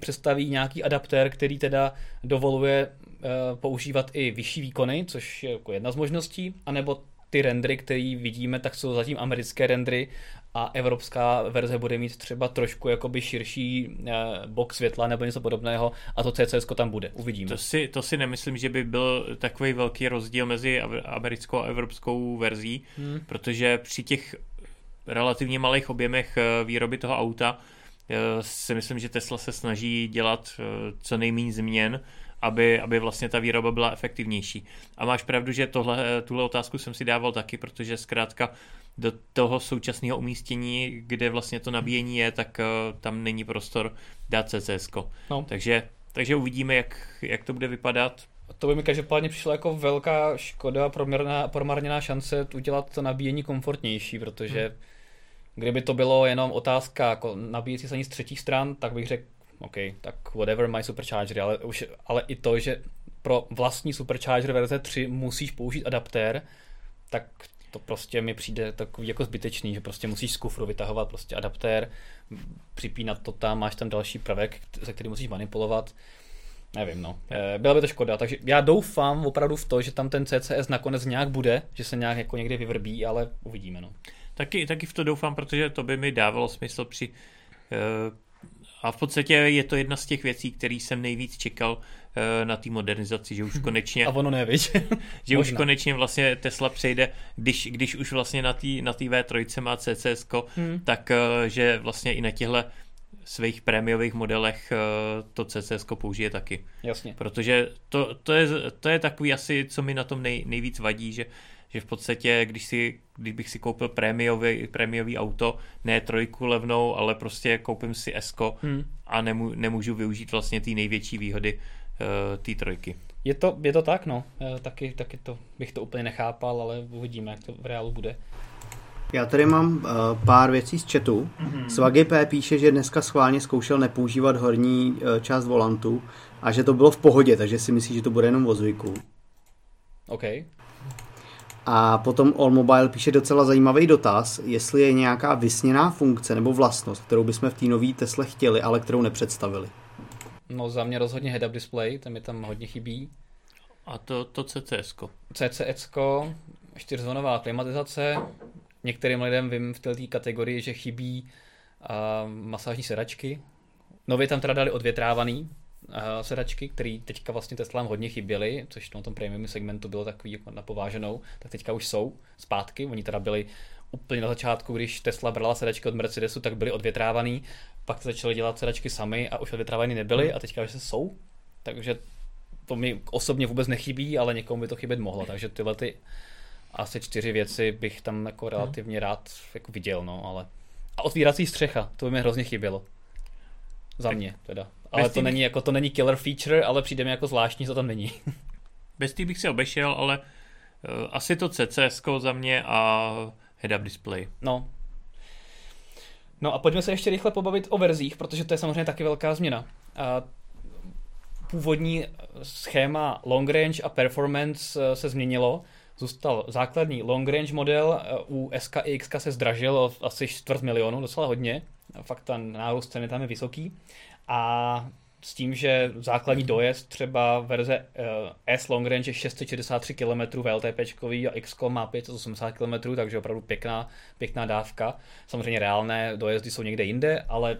představí nějaký adaptér, který teda dovoluje používat i vyšší výkony, což je jako jedna z možností, anebo ty rendery, které vidíme, tak jsou zatím americké rendery a evropská verze bude mít třeba trošku jakoby širší box světla nebo něco podobného a to C C S tam bude, uvidíme. To si, to si nemyslím, že by byl takový velký rozdíl mezi americkou a evropskou verzí, hmm. protože při těch relativně malých objemech výroby toho auta si myslím, že Tesla se snaží dělat co nejméně změn, aby, aby vlastně ta výroba byla efektivnější. A máš pravdu, že tohle, tuhle otázku jsem si dával taky, protože zkrátka do toho současného umístění, kde vlastně to nabíjení je, tak tam není prostor dát C C S ko. No. Takže, takže uvidíme, jak, jak to bude vypadat. To by mi každopádně přišlo jako velká škoda a promarněná šance udělat to nabíjení komfortnější, protože hmm. kdyby to bylo jenom otázka jako nabíjecí stanic z třetích stran, tak bych řekl, OK, tak whatever, mají Superchargery, ale, už, ale i to, že pro vlastní Supercharger verze tři musíš použít adaptér, tak to prostě mi přijde takový jako zbytečný, že prostě musíš z kufru vytahovat prostě adaptér, připínat to tam, máš tam další prvek, se který musíš manipulovat. Nevím, no. Byla by to škoda, takže já doufám opravdu v to, že tam ten C C S nakonec nějak bude, že se nějak jako někdy vyvrbí, ale uvidíme, no. Taky, taky v to doufám, protože to by mi dávalo smysl při... A v podstatě je to jedna z těch věcí, který jsem nejvíc čekal na té modernizaci, že už konečně... A ono ne, víš? Že už konečně vlastně Tesla přejde, když, když už vlastně na té na té V tři má C C S ko, hmm. tak že vlastně i na těhle svých prémiových modelech to C C S použije taky. Jasně. Protože to, to, je, to je takový asi, co mi na tom nej, nejvíc vadí, že, že v podstatě, když, si, když bych si koupil prémiový, prémiový auto, ne trojku levnou, ale prostě koupím si S ko hmm. a nemů, nemůžu využít vlastně ty největší výhody uh, té trojky. Je to, je to tak, no. Taky, taky to bych to úplně nechápal, ale uvidíme, jak to v reálu bude. Já tady mám uh, pár věcí z chatu. Mm-hmm. Swaggy P píše, že dneska schválně zkoušel nepoužívat horní uh, část volantu a že to bylo v pohodě, takže si myslí, že to bude jenom o zvyku. OK. A potom All Mobile píše docela zajímavý dotaz, jestli je nějaká vysněná funkce nebo vlastnost, kterou bychom v té nové Tesle chtěli, ale kterou nepředstavili. No za mě rozhodně head-up display, ten mi tam hodně chybí. A to, to C C S ko. C C S ko, čtyřzvonová klimatizace. Některým lidem vím v této kategorii, že chybí uh, masážní sedačky. Nově tam teda dali odvětrávaný uh, sedačky, které teďka vlastně Teslám hodně chyběly, což na tom premium segmentu bylo takový na pováženou, tak teďka už jsou zpátky. Oni teda byli úplně na začátku, když Tesla brala sedačky od Mercedesu, tak byly odvětrávaný, pak začaly dělat sedačky sami a už odvětrávaný nebyly a teďka už se jsou. Takže to mi osobně vůbec nechybí, ale někomu by to chybět mohlo, takže tyhle ty asi čtyři věci bych tam jako relativně rád jako viděl, no, ale... A otvírací střecha, to by mi hrozně chybělo. Za mě teda. Ale to není, jako, to není killer feature, ale přijde mi jako zvláštní, co tam není. Bez tý bych si obešel, ale uh, asi to C C S ko za mě a head-up display. No. No a pojďme se ještě rychle pobavit o verzích, protože to je samozřejmě taky velká změna. A původní schéma long range a performance se změnilo. Zůstal základní long range model, u S K i X K se zdražil asi čtvrt milionu, docela hodně, fakt ten nárůst ceny tam je vysoký a s tím, že základní dojezd třeba verze S long range je šest set šedesát tři kilometrů V L T P čkový a X má pět set osmdesát kilometrů, takže opravdu pěkná, pěkná dávka. Samozřejmě reálné dojezdy jsou někde jinde, ale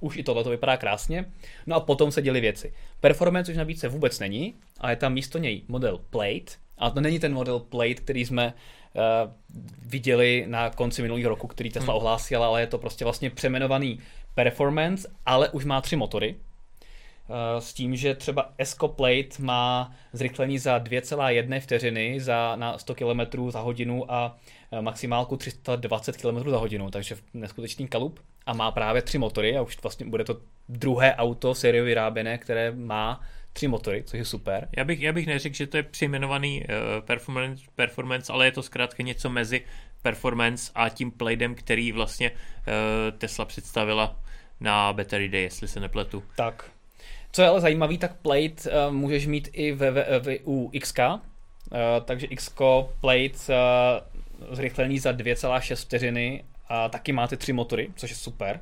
už i tohle to vypadá krásně. No a potom se děly věci. Performance už nabídce vůbec není a je tam místo něj model Plaid. A to není ten model Plaid, který jsme uh, viděli na konci minulého roku, který Tesla hmm. ohlásila, ale je to prostě vlastně přejmenovaný Performance, ale už má tři motory. Uh, s tím, že třeba S K Plaid má zrychlení za dvě celé jedna vteřiny za, na sto kilometrů za hodinu a maximálku tři sta dvacet kilometrů za hodinu, takže neskutečný kalup. A má právě tři motory a už vlastně bude to druhé auto sériově vyráběné, které má tři motory, což je super. Já bych, já bych neřekl, že to je přejmenovaný uh, performance, performance, ale je to zkrátka něco mezi performance a tím Plaidem, který vlastně uh, Tesla představila na Battery Day, jestli se nepletu. Tak. Co je ale zajímavý, tak Plaid uh, můžeš mít i v, v, v, u X K, uh, takže X K Plaid uh, zrychlení za dvě celé šest vteřiny a taky má ty tři motory, což je super.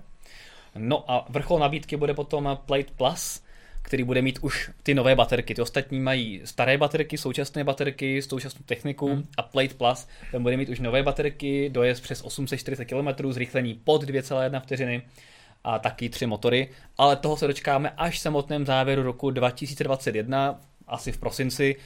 No a vrchol nabídky bude potom Plaid Plus, který bude mít už ty nové baterky. Ty ostatní mají staré baterky, současné baterky, současnou techniku hmm. a Plaid Plus ten bude mít už nové baterky, dojezd přes osm set čtyřicet kilometrů, zrychlení pod dvě celé jedna vteřiny a taky tři motory. Ale toho se dočkáme až v samotném závěru roku dva tisíce dvacet jedna, asi v prosinci.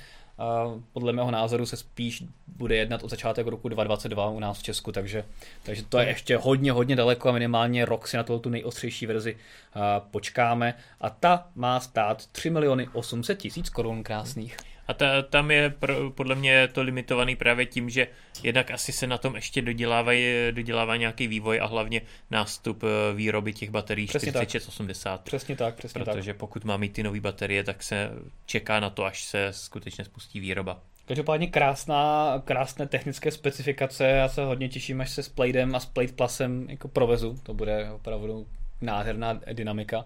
Podle mého názoru se spíš bude jednat od začátek roku dva tisíce dvacet dva u nás v Česku, takže, takže to je ještě hodně, hodně daleko a minimálně rok si na tu nejostřejší verzi uh, počkáme a ta má stát tři miliony osm set tisíc korun krásných. A ta, tam je pro, podle mě to limitovaný právě tím, že jednak asi se na tom ještě dodělává nějaký vývoj a hlavně nástup výroby těch baterií čtyřicet šest osmdesát. Přesně tak, přesně tak. Protože pokud má mít ty nový baterie, tak se čeká na to, až se skutečně spustí výroba. Každopádně krásná, krásné technické specifikace, já se hodně těším, až se s Plaidem a s Plaid Plusem jako provezu, to bude opravdu nádherná dynamika.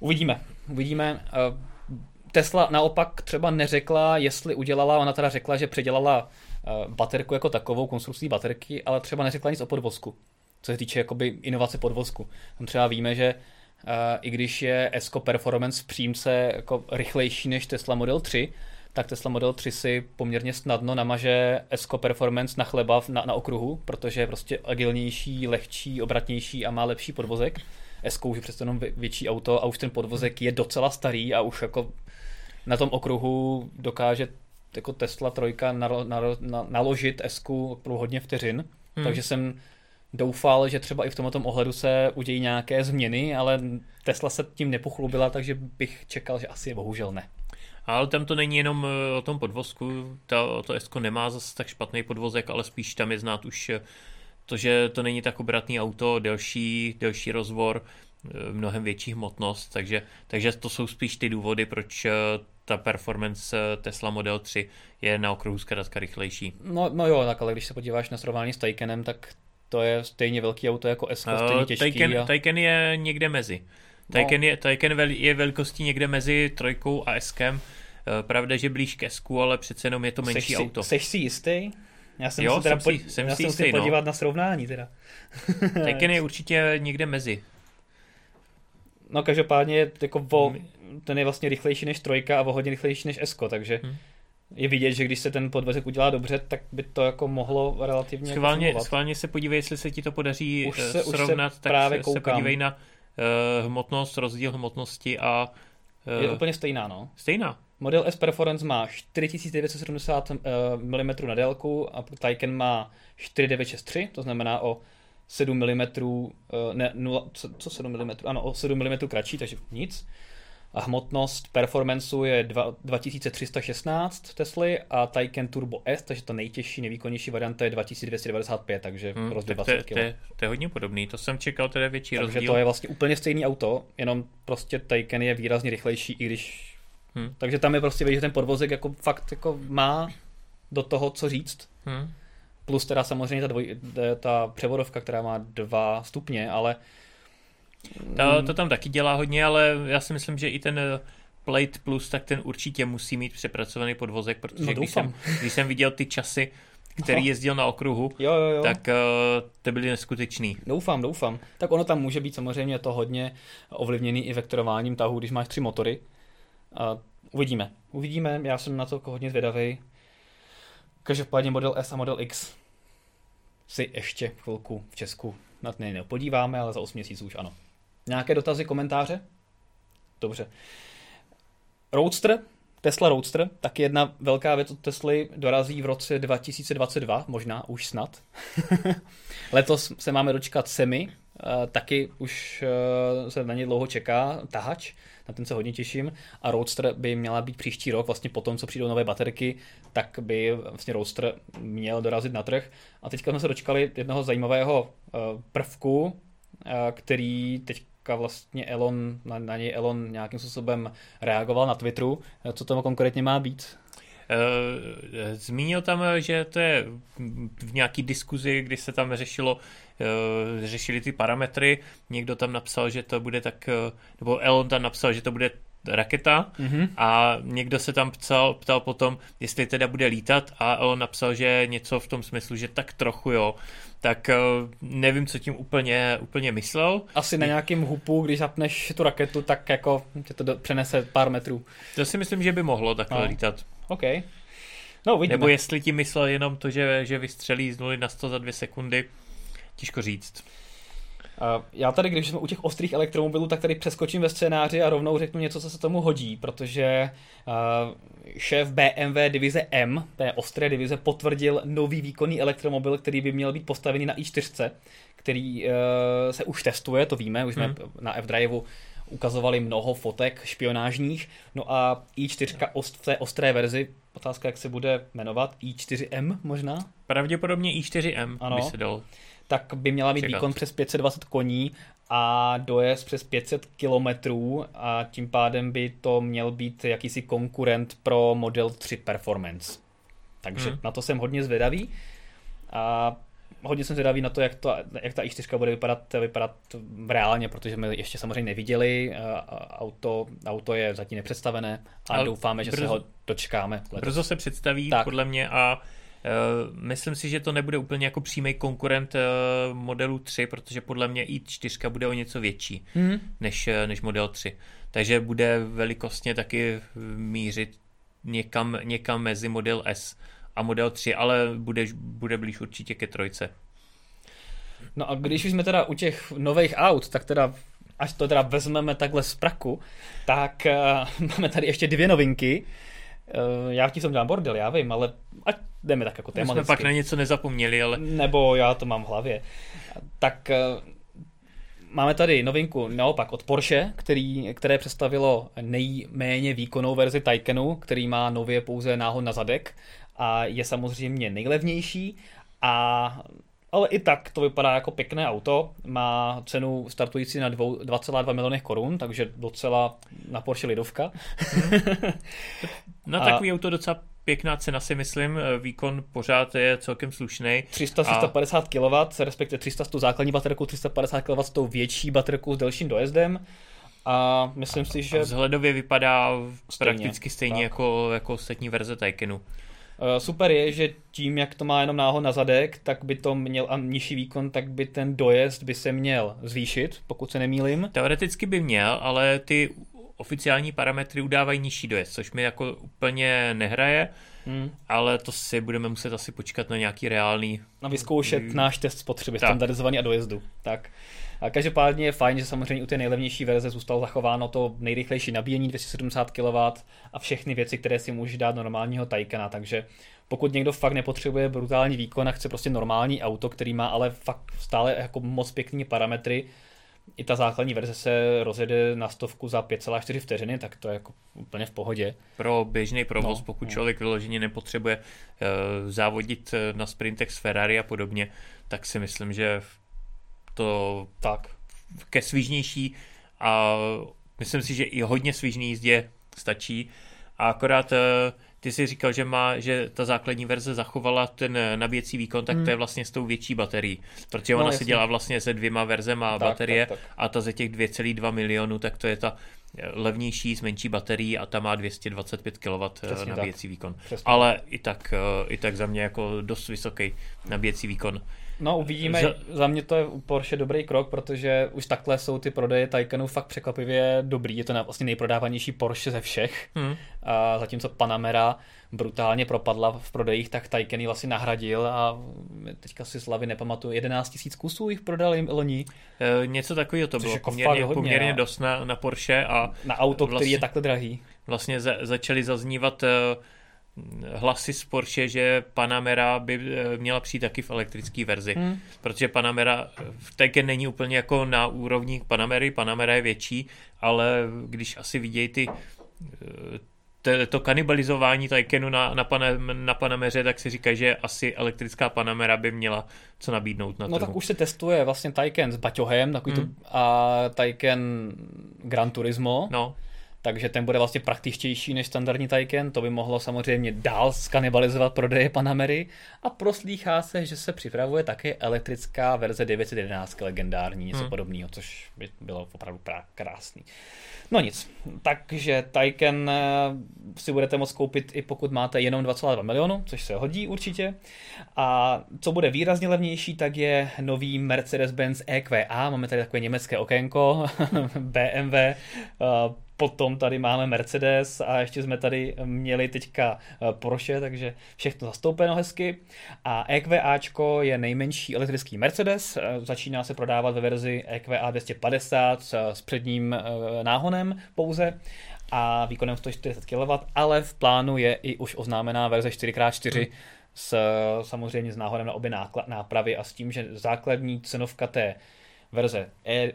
Uvidíme, uvidíme. Tesla naopak třeba neřekla, jestli udělala, ona teda řekla, že předělala baterku jako takovou, konstrukcí baterky, ale třeba neřekla nic o podvozku, co se týče jakoby inovace podvozku. Tam třeba víme, že uh, i když je S K Performance v přímce jako rychlejší než Tesla Model tři, tak Tesla Model tři si poměrně snadno namaže S K Performance na chleba na, na okruhu, protože je prostě agilnější, lehčí, obratnější a má lepší podvozek. S K už je přesto jenom větší auto a už ten podvozek je docela starý a už jako na tom okruhu dokáže jako Tesla trojka nalo, nalo, naložit S K pro hodně vteřin, hmm. takže jsem doufal, že třeba i v tomto ohledu se udějí nějaké změny, ale Tesla se tím nepochlubila, takže bych čekal, že asi bohužel ne. Ale tam to není jenom o tom podvozku, to, to S K nemá zase tak špatný podvozek, ale spíš tam je znát už to, že to není tak obratný auto, delší, delší rozvor, mnohem větší hmotnost, takže, takže to jsou spíš ty důvody, proč ta performance Tesla Model tři je na okruhu zkrátka rychlejší. No, no jo, tak ale když se podíváš na srovnání s Taycanem, tak to je stejně velký auto jako S, stejně těžký. Taycan, a... Taycan je někde mezi. Taycan, no. je, Taycan je velkostí někde mezi trojkou a S-kem. Pravda, že blíž k S-ku, ale přece jenom je to menší seš si, auto. Seš si jistý? Já jsem jo, si, teda jsem pod, si, jsem já si jistý, podívat no. na srovnání teda. Taycan je určitě někde mezi. No každopádně jako vo, ten je vlastně rychlejší než trojka a o hodně rychlejší než S-ko, takže hmm. je vidět, že když se ten podvozek udělá dobře, tak by to jako mohlo relativně schválně, jako schválně se podívej, jestli se ti to podaří už se, srovnat, už se tak právě se podívej na uh, hmotnost, rozdíl hmotnosti a... Uh, je úplně stejná, no. Stejná. Model S Performance má čtyři tisíce devět set sedmdesát milimetrů na délku a Taycan má čtyři tisíce devět set šedesát tři, to znamená o sedm milimetrů, ne, nula, co sedm milimetrů? Ano, o sedm milimetrů kratší, takže nic. A hmotnost performanceu je dva tisíce tři sta šestnáct Tesly a Taycan Turbo S, takže ta nejtěžší, nejvýkonnější varianta je dva tisíce dvě stě devadesát pět, takže hmm, rozdíl dvacet kilogramů. To je hodně podobný, to jsem čekal teda větší takže rozdíl. Takže to je vlastně úplně stejný auto, jenom prostě Taycan je výrazně rychlejší, i když... Hmm. Takže tam je prostě vidět, že ten podvozek jako fakt jako má do toho co říct. Hmm. Plus teda samozřejmě ta, dvoj, ta převodovka, která má dva stupně, ale... To, to tam taky dělá hodně, ale já si myslím, že i ten Plaid Plus, tak ten určitě musí mít přepracovaný podvozek, protože no, když, jsem, když jsem viděl ty časy, který Aha. jezdil na okruhu, jo, jo, jo. tak uh, to byly neskutečný. Doufám, doufám. Tak ono tam může být samozřejmě to hodně ovlivněný i vektorováním tahu, když máš tři motory. Uh, uvidíme. Uvidíme, já jsem na to hodně zvědavý. Každopádně Model S a Model X si ještě chvilku v Česku na to nepodíváme, ale za osm měsíců už ano. Nějaké dotazy, komentáře? Dobře. Roadster, Tesla Roadster, tak jedna velká věc od Tesly dorazí v roce dva tisíce dvacet dva, možná už snad. Letos se máme dočkat semi, taky už se na ně dlouho čeká, tahač, na ten se hodně těším. A Roadster by měla být příští rok, vlastně po tom, co přijdou nové baterky, tak by vlastně Roadster měl dorazit na trh. A teďka jsme se dočkali jednoho zajímavého prvku, který teďka vlastně Elon, na, na něj Elon nějakým způsobem reagoval na Twitteru. Co tam konkrétně má být? Zmínil tam, že to je v nějaký diskuzi, kdy se tam řešilo, řešili ty parametry. Někdo tam napsal, že to bude tak, nebo Elon tam napsal, že to bude raketa mm-hmm. a někdo se tam ptal, ptal potom, jestli teda bude lítat a Elon napsal, že něco v tom smyslu, že tak trochu jo. Tak nevím, co tím úplně, úplně myslel. Asi na nějakém hupu, když zapneš tu raketu, tak jako tě to přenese pár metrů. To si myslím, že by mohlo takhle no. lítat. OK. No, nebo jestli ti myslel jenom to, že, že vystřelí z nula na sto za dvě sekundy, těžko říct. Uh, já tady, když jsme u těch ostrých elektromobilů, tak tady přeskočím ve scénáři a rovnou řeknu něco, co se tomu hodí, protože uh, šéf B M W divize M, té ostré divize, potvrdil nový výkonný elektromobil, který by měl být postavený na i čtyři, který uh, se už testuje, to víme, už jsme hmm. na FDriveu ukazovali mnoho fotek špionážních, no a i čtyři ost, v té ostré verzi, otázka, jak se bude jmenovat, i čtyři M možná? Pravděpodobně i čtyři M ano. by se dal. Tak by měla mít výkon přes pět set dvacet koní a dojezd přes pět set kilometrů a tím pádem by to měl být jakýsi konkurent pro Model tři Performance. Takže hmm. na to jsem hodně zvědavý a hodně jsem zvědavý na to, jak, to, jak ta i čtyři bude vypadat, vypadat reálně, protože jsme ještě samozřejmě neviděli, auto, auto je zatím nepředstavené a ale doufáme, že brzo, se ho dočkáme. Letos. Brzo se představí tak. podle mě a Uh, myslím si, že to nebude úplně jako přímý konkurent uh, modelu tři, protože podle mě i čtyři bude o něco větší mm. než, než model tři. Takže bude velikostně taky mířit někam, někam mezi model S a model tři, ale bude, bude blíž určitě ke trojce. No a když už jsme teda u těch nových aut, tak teda až to teda vezmeme takhle z praku, tak uh, máme tady ještě dvě novinky. Já ti jsem dám bordel, já vím, ale ať jdeme tak jako tématicky. My jsme pak na něco nezapomněli, ale... Nebo já to mám v hlavě. Tak máme tady novinku naopak od Porsche, který, které představilo nejméně výkonnou verzi Taycanu, který má nově pouze náhon na zadek a je samozřejmě nejlevnější a ale i tak to vypadá jako pěkné auto. Má cenu startující na dva celé dva miliony korun, takže docela na Porsche lidovka. Na takový a... auto docela pěkná cena, si myslím, výkon pořád je celkem slušný. tři sta až tři sta padesát kilowatthodin, respektive tři sta s tou základní baterkou, tři sta padesát kilowatthodin s tou větší baterkou s delším dojezdem. A myslím si, že... Vzhledově vypadá stejně, prakticky stejně jako, jako ostatní verze Taycanu. Super je, že tím, jak to má jenom náhod na zadek, tak by to měl a nižší výkon, tak by ten dojezd by se měl zvýšit, pokud se nemýlím. Teoreticky by měl, ale ty oficiální parametry udávají nižší dojezd, což mi jako úplně nehraje, hmm. ale to si budeme muset asi počkat na nějaký reálný... Na vyzkoušet náš test spotřeby, standardizovaný a dojezdu. Tak. A každopádně je fajn, že samozřejmě u té nejlevnější verze zůstalo zachováno to nejrychlejší nabíjení dvě stě sedmdesát kilowatthodin a všechny věci, které si můžeš dát do normálního Taycana, takže pokud někdo fakt nepotřebuje brutální výkon a chce prostě normální auto, který má ale fakt stále jako moc pěkný parametry, i ta základní verze se rozjede na stovku za pět celá čtyři vteřiny, tak to je jako úplně v pohodě. Pro běžný provoz, no, pokud no. člověk vyloženě nepotřebuje uh, závodit na sprintech s Ferrari a podobně, tak si myslím, že to tak ke svížnější a myslím si, že i hodně svížný jízdě stačí. A akorát ty jsi říkal, že má, že ta základní verze zachovala ten nabíjecí výkon, tak hmm. to je vlastně s tou větší baterií, protože no, ona jasný. se dělá vlastně se dvěma verzema tak, baterie tak, tak. a ta ze těch dva celé dva milionů, tak to je ta levnější s menší baterií a ta má dvě stě dvacet pět kilowatthodin Přesně nabíjecí tak. výkon. Přesně. Ale i tak, i tak za mě jako dost vysoký nabíjecí výkon. No uvidíme, za... za mě to je u Porsche dobrý krok, protože už takhle jsou ty prodeje Taycanů fakt překvapivě dobrý, je to vlastně nejprodávanější Porsche ze všech, hmm. a zatímco Panamera brutálně propadla v prodejích, tak Taycan ji vlastně nahradil a teďka si slavy nepamatuju, jedenáct tisíc kusů jich prodal jim loni. E, něco takového to bylo, jako poměrně, hodně, poměrně dost na, na Porsche a na auto, vlastně, který je takhle drahý. Vlastně za, začaly zaznívat hlasy z Porsche, že Panamera by měla přijít taky v elektrické verzi, hmm. protože Panamera v Taycan není úplně jako na úrovni Panamery, Panamera je větší, ale když asi vidějí ty to kanibalizování Taycanu na, na, pana, na Panameře, tak si říkají, že asi elektrická Panamera by měla co nabídnout na trhu. No tak už se testuje vlastně Taycan s baťohem takový hmm. to, a Taycan Gran Turismo. No. Takže ten bude vlastně praktičtější než standardní Taycan, to by mohlo samozřejmě dál skanibalizovat prodeje Panamery a proslýchá se, že se připravuje také elektrická verze devět set jedenáct legendární, něco hmm. podobného, což by bylo opravdu prá- krásný. No nic, takže Taycan si budete moct koupit i pokud máte jenom dva celé dva milionu, což se hodí určitě. A co bude výrazně levnější, tak je nový Mercedes-Benz E Q A, máme tady takové německé okénko, B M W, potom tady máme Mercedes a ještě jsme tady měli teďka Porsche, takže všechno zastoupeno hezky. A EQAčko je nejmenší elektrický Mercedes, začíná se prodávat ve verzi E Q A dvě stě padesát s předním náhonem pouze a výkonem sto čtyřicet kilowatthodin, ale v plánu je i už oznámená verze čtyři krát čtyři, hmm. s, samozřejmě s náhonem na obě nápravy a s tím, že základní cenovka té verze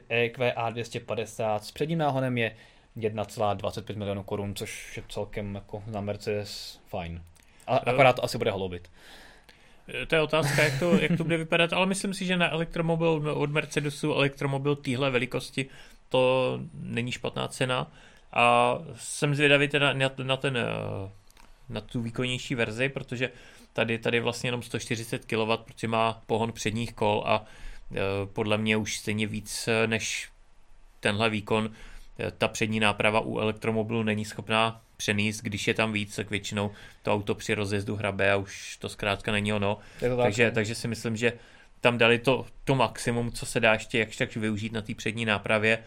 E Q A dvě stě padesát s předním náhonem je jedna celá dvacet pět milionů korun, což je celkem jako na Mercedes fajn. Ale akorát to asi bude hloubit. To je otázka, jak to, jak to bude vypadat, ale myslím si, že na elektromobil od Mercedesu, elektromobil téhle velikosti, to není špatná cena. A jsem zvědavý teda na, na, ten, na tu výkonnější verzi, protože tady tady vlastně jenom sto čtyřicet kilowatthodin, protože má pohon předních kol a podle mě už stejně víc než tenhle výkon ta přední náprava u elektromobilu není schopná přenést, když je tam víc, tak většinou to auto při rozjezdu hrabe a už to zkrátka není ono. Tak, takže, takže si myslím, že tam dali to, to maximum, co se dá ještě jakž tak využít na té přední nápravě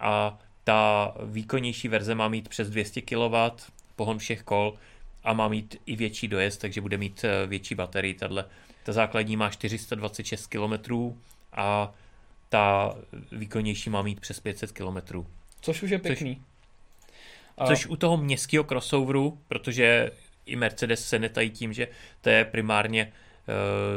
a ta výkonnější verze má mít přes dvě stě kilowatthodin, pohon všech kol a má mít i větší dojezd, takže bude mít větší baterii. Tato, ta základní má čtyři sta dvacet šest kilometrů a ta výkonnější má mít přes pět set kilometrů. Což už je pěkný. Což, což u toho městského crossoveru, protože i Mercedes se netají tím, že to je primárně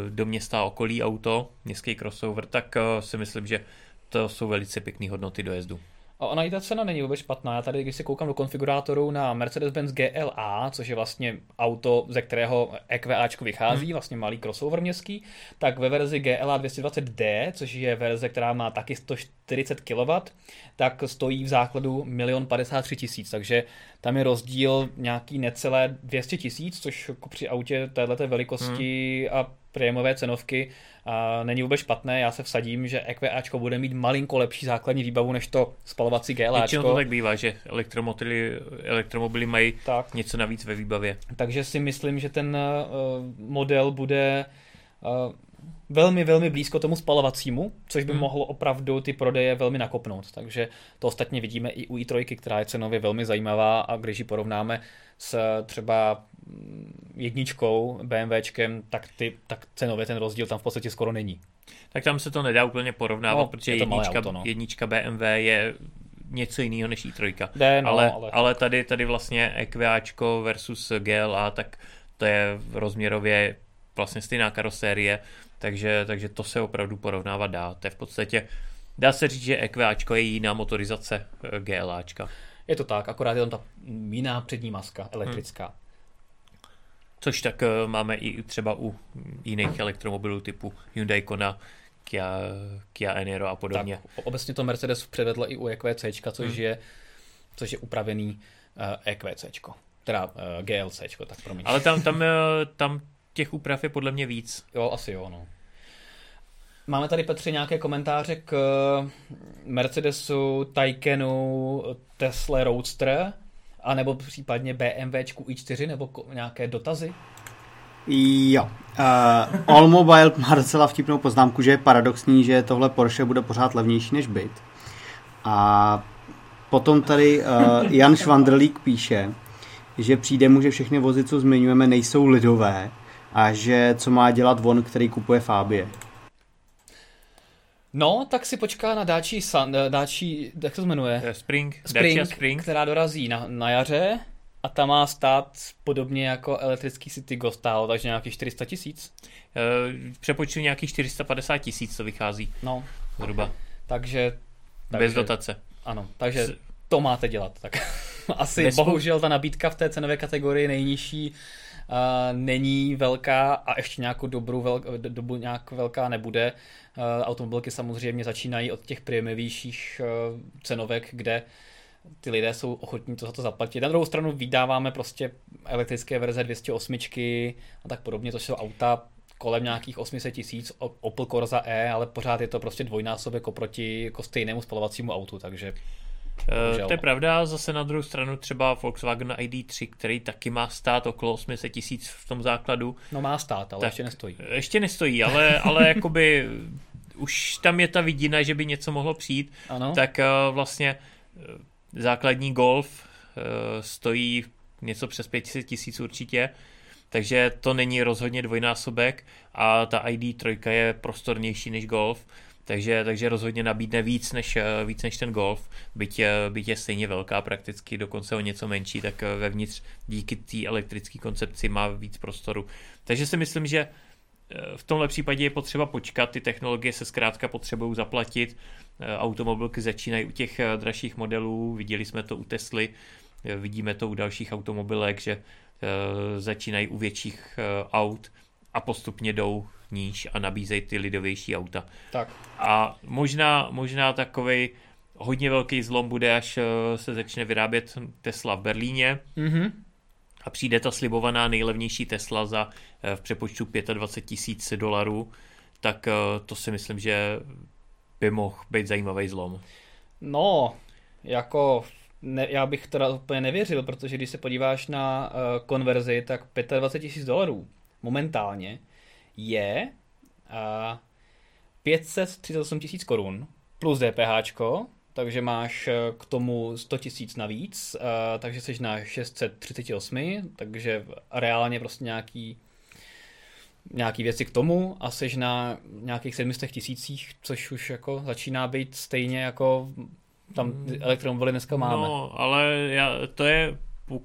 do města okolí auto, městský crossover, tak si myslím, že to jsou velice pěkný hodnoty dojezdu. A ona i ta cena není vůbec špatná. Já tady, když se koukám do konfigurátoru na Mercedes-Benz G L A, což je vlastně auto, ze kterého EQAčko vychází, hmm. vlastně malý crossover městský, tak ve verzi G L A dvě stě dvacet D, což je verze, která má taky sto čtyřicet kilowattů, tak stojí v základu milion padesát tři tisíc, takže tam je rozdíl nějaký necelé dvě stě tisíc, což při autě téhleté velikosti hmm. a prémiové cenovky a není vůbec špatné. Já se vsadím, že EQAčko bude mít malinko lepší základní výbavu než to spalovací GLAčko. Většinou to tak bývá, že elektromobily, elektromobily mají tak něco navíc ve výbavě. Takže si myslím, že ten uh, model bude uh, velmi, velmi blízko tomu spalovacímu, což by hmm. mohlo opravdu ty prodeje velmi nakopnout. Takže to ostatně vidíme i u i tři, která je cenově velmi zajímavá, a když ji porovnáme s třeba jedničkou, BMWčkem, tak, ty, tak cenově ten rozdíl tam v podstatě skoro není. Tak tam se to nedá úplně porovnávat, no, protože je jednička, auto, no. jednička bé em vé je něco jiného než i tři. Ne, no, ale ale, ale tady, tady vlastně EQAčko versus G L A, tak to je v rozměrově vlastně stejná karosérie, takže, takže to se opravdu porovnávat dá. To je v podstatě, dá se říct, že EQAčko je jiná motorizace GLAčka. Je to tak, akorát je tam ta jiná přední maska elektrická. Hmm. Což tak máme i třeba u jiných elektromobilů typu Hyundai Kona, Kia, Kia Eniro a podobně. Tak, obecně to Mercedes předvedl i u EQCčka, což, hmm. je, což je upravený EQCčko, teda GLCčko, tak promiň. Ale tam, tam, tam těch úprav je podle mě víc. Jo, asi jo, no. Máme tady, Petře, nějaké komentáře k Mercedesu, Taycanu, Tesla Roadster, a nebo případně BMWčku i čtyři, nebo nějaké dotazy? Jo. Uh, All Mobile má docela vtipnou poznámku, že je paradoxní, že tohle Porsche bude pořád levnější než byt. A potom tady uh, Jan Švandrlík píše, že přijde mu, že všechny vozy, co zmiňujeme, nejsou lidové a že co má dělat on, který kupuje Fabie. No, tak si počká na dáčí, san, dáčí jak se to jmenuje? Spring, Spring, Spring. Která dorazí na, na jaře, a ta má stát podobně jako elektrický Citigo stálo, takže nějakých čtyři sta tisíc. E, přepočtu nějakých čtyři sta padesát tisíc, co vychází. No, zhruba. Takže, takže... Bez dotace. Ano, takže S... to máte dělat. Tak. Asi Bez... bohužel ta nabídka v té cenové kategorii nejnižší Uh, není velká a ještě nějakou dobu, velk, dobu nějak velká nebude. Uh, automobilky samozřejmě začínají od těch prémiovějších uh, cenovek, kde ty lidé jsou ochotní to za to zaplatit. Na druhou stranu vydáváme prostě elektrické verze dvě stě osm a tak podobně, to jsou auta kolem nějakých osm set tisíc, Opel Corsa E, ale pořád je to prostě dvojnásobek oproti jako stejnému spalovacímu autu, takže... Uh, to je pravda, zase na druhou stranu třeba Volkswagen I D tři, který taky má stát okolo osm set tisíc v tom základu. No má stát, ale tak ještě nestojí. Ještě nestojí, ale, ale jakoby už tam je ta vidina, že by něco mohlo přijít, ano. Tak uh, vlastně uh, základní Golf uh, stojí něco přes pět set tisíc určitě, takže to není rozhodně dvojnásobek, a ta I D tři je prostornější než Golf. Takže, takže rozhodně nabídne víc než, víc než ten Golf, byť, byť je stejně velká, prakticky dokonce o něco menší, tak vevnitř díky té elektrické koncepci má víc prostoru. Takže si myslím, že v tomhle případě je potřeba počkat, ty technologie se zkrátka potřebují zaplatit, automobilky začínají u těch dražších modelů, viděli jsme to u Tesly, vidíme to u dalších automobilek, že začínají u větších aut a postupně jdou níž a nabízejí ty lidovější auta. Tak. A možná, možná takovej hodně velký zlom bude, až se začne vyrábět Tesla v Berlíně, mm-hmm. a přijde ta slibovaná nejlevnější Tesla za v přepočtu dvacet pět tisíc dolarů, tak to si myslím, že by mohl být zajímavý zlom. No, jako... Ne, já bych teda úplně nevěřil, protože když se podíváš na uh, konverzi, tak dvacet pět tisíc dolarů momentálně je uh, pět set třicet osm tisíc korun plus DPHčko, takže máš k tomu sto tisíc navíc, uh, takže jsi na šest set třicet osm, takže reálně prostě nějaký nějaký věci k tomu, a jsi na nějakých sedm set tisících, což už jako začíná být stejně jako tam elektromobily dneska máme. No, ale já, to je,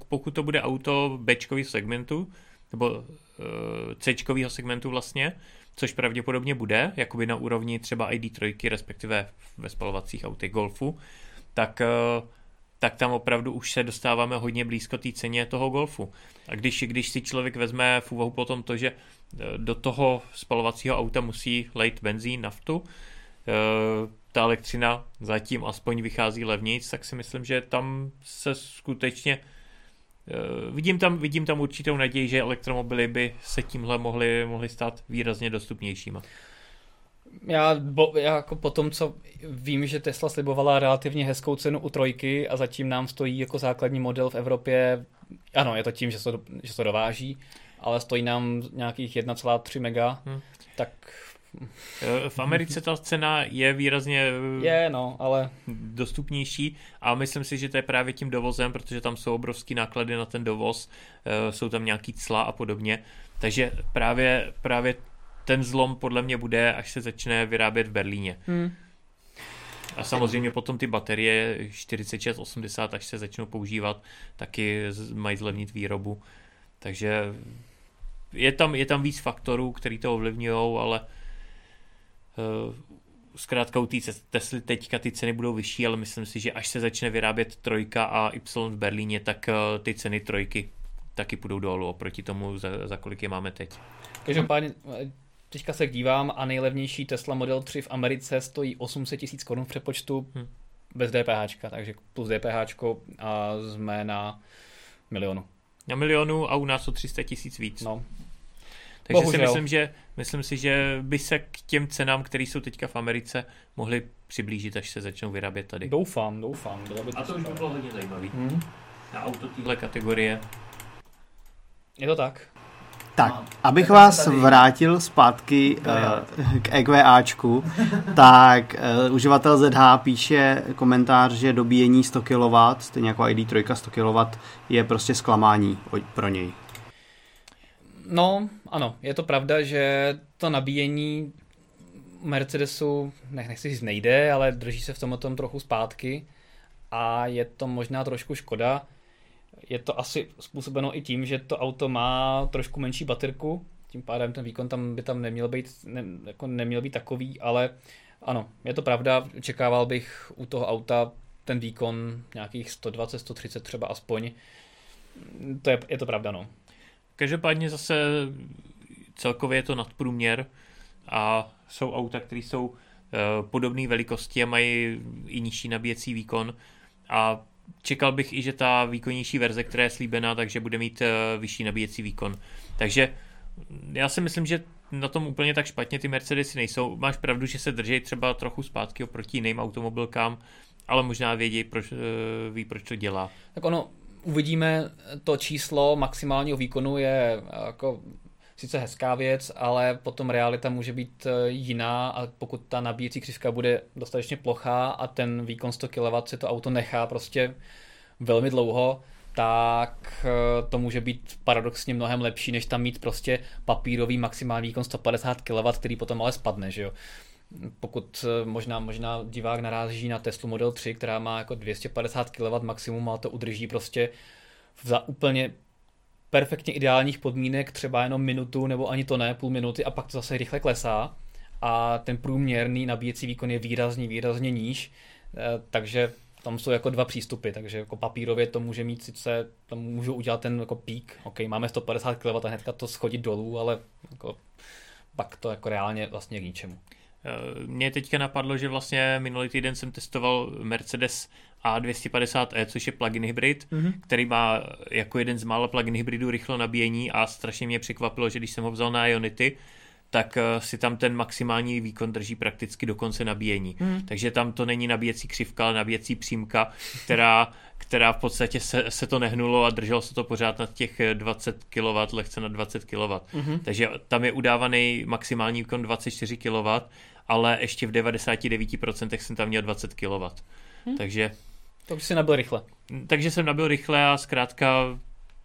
pokud to bude auto Bčkový segmentu, nebo C-čkovýho segmentu vlastně, což pravděpodobně bude, jakoby na úrovni třeba I D tři, respektive ve spalovacích auty Golfu, tak, tak tam opravdu už se dostáváme hodně blízko té ceně toho Golfu. A když, když si člověk vezme v úvahu potom to, že do toho spalovacího auta musí lejt benzín, naftu, ta elektřina zatím aspoň vychází levnějc, tak si myslím, že tam se skutečně vidím tam, vidím tam určitou naději, že elektromobily by se tímhle mohly, mohly stát výrazně dostupnějšíma. Já, bo, já jako po tom, co vím, že Tesla slibovala relativně hezkou cenu u trojky a zatím nám stojí jako základní model v Evropě, ano, je to tím, že se to, že se to dováží, ale stojí nám nějakých jedna celá tři mega, hmm. tak... V Americe ta cena je výrazně je, no, ale... dostupnější a myslím si, že to je právě tím dovozem, protože tam jsou obrovský náklady na ten dovoz, jsou tam nějaký cla a podobně, takže právě, právě ten zlom podle mě bude, až se začne vyrábět v Berlíně. Hmm. A samozřejmě potom ty baterie čtyřicet šest osmdesát, až se začnou používat, taky mají zlevnit výrobu, takže je tam, je tam víc faktorů, který to ovlivňují, ale zkrátka u té Tesly teďka ty ceny budou vyšší, ale myslím si, že až se začne vyrábět trojka a Y v Berlíně, tak ty ceny trojky taky půjdou dolů oproti tomu, za, za kolik je máme teď. Každopádně teďka se dívám a nejlevnější Tesla Model tři v Americe stojí osm set tisíc korun v přepočtu hmm. bez DPHčka, takže plus DPHčko a jsme na milionu. Na milionu a u nás o tři sta tisíc víc. No. Takže si myslím, že, myslím si, že by se k těm cenám, které jsou teďka v Americe, mohly přiblížit, až se začnou vyrábět tady. Doufám, doufám. By to a to už by bylo hodně zajímavý. Hmm? Na auto téhle kategorie. Je to tak. Tak, no, abych vás tady... vrátil zpátky uh, k EQAčku, tak uh, uživatel Z H píše komentář, že dobíjení sto kilowattů, stejně jako I D tři sto kilowattů, je prostě zklamání pro něj. No, ano, je to pravda, že to nabíjení Mercedesu, nech, nechci říct nejde, ale drží se v tom tom trochu zpátky a je to možná trošku škoda. Je to asi způsobeno i tím, že to auto má trošku menší baterku, tím pádem ten výkon tam by tam neměl být, ne, jako neměl být takový, ale ano, je to pravda, očekával bych u toho auta ten výkon nějakých sto dvacet až sto třicet třeba aspoň, to je, je to pravda, no. Každopádně zase celkově je to nadprůměr a jsou auta, které jsou podobné velikosti a mají i nižší nabíjecí výkon a čekal bych i, že ta výkonnější verze, která je slíbená, takže bude mít vyšší nabíjecí výkon. Takže já si myslím, že na tom úplně tak špatně ty Mercedesy nejsou. Máš pravdu, že se drží třeba trochu zpátky oproti jiným automobilkám, ale možná vědí, proč, ví, proč to dělá. Tak ono, uvidíme, to číslo maximálního výkonu je jako sice hezká věc, ale potom realita může být jiná a pokud ta nabíjecí křivka bude dostatečně plochá a ten výkon sto kilowattů si to auto nechá prostě velmi dlouho, tak to může být paradoxně mnohem lepší, než tam mít prostě papírový maximální výkon sto padesát kilowattů, který potom ale spadne, že jo. Pokud možná, možná divák naráží na Teslu Model tři, která má jako dvě stě padesát kilowattů maximum, ale to udrží prostě za úplně perfektně ideálních podmínek třeba jenom minutu nebo ani to ne, půl minuty a pak to zase rychle klesá a ten průměrný nabíjecí výkon je výrazně, výrazně níž, takže tam jsou jako dva přístupy, takže jako papírově to může mít sice, tam můžou udělat ten jako pík, ok, máme sto padesát kilowattů a hnedka to schodit dolů, ale jako, pak to jako reálně vlastně k ničemu. Mě teďka napadlo, že vlastně minulý týden jsem testoval Mercedes A dvě stě padesát E, což je plug-in hybrid, mm-hmm. který má jako jeden z mála plug-in hybridů rychlo nabíjení a strašně mě překvapilo, že když jsem ho vzal na Ionity, tak si tam ten maximální výkon drží prakticky do konce nabíjení. Mm-hmm. Takže tam to není nabíjecí křivka, ale nabíjecí přímka, která, která v podstatě se, se to nehnulo a drželo se to pořád na těch dvacet kilowattů, lehce na dvacet kilowattů. Mm-hmm. Takže tam je udávaný maximální výkon dvacet čtyři kilowattů, ale ještě v devadesát devět procent jsem tam měl dvacet kilowattů. Hmm. Takže... To už si nabil rychle. Takže jsem nabil rychle a zkrátka,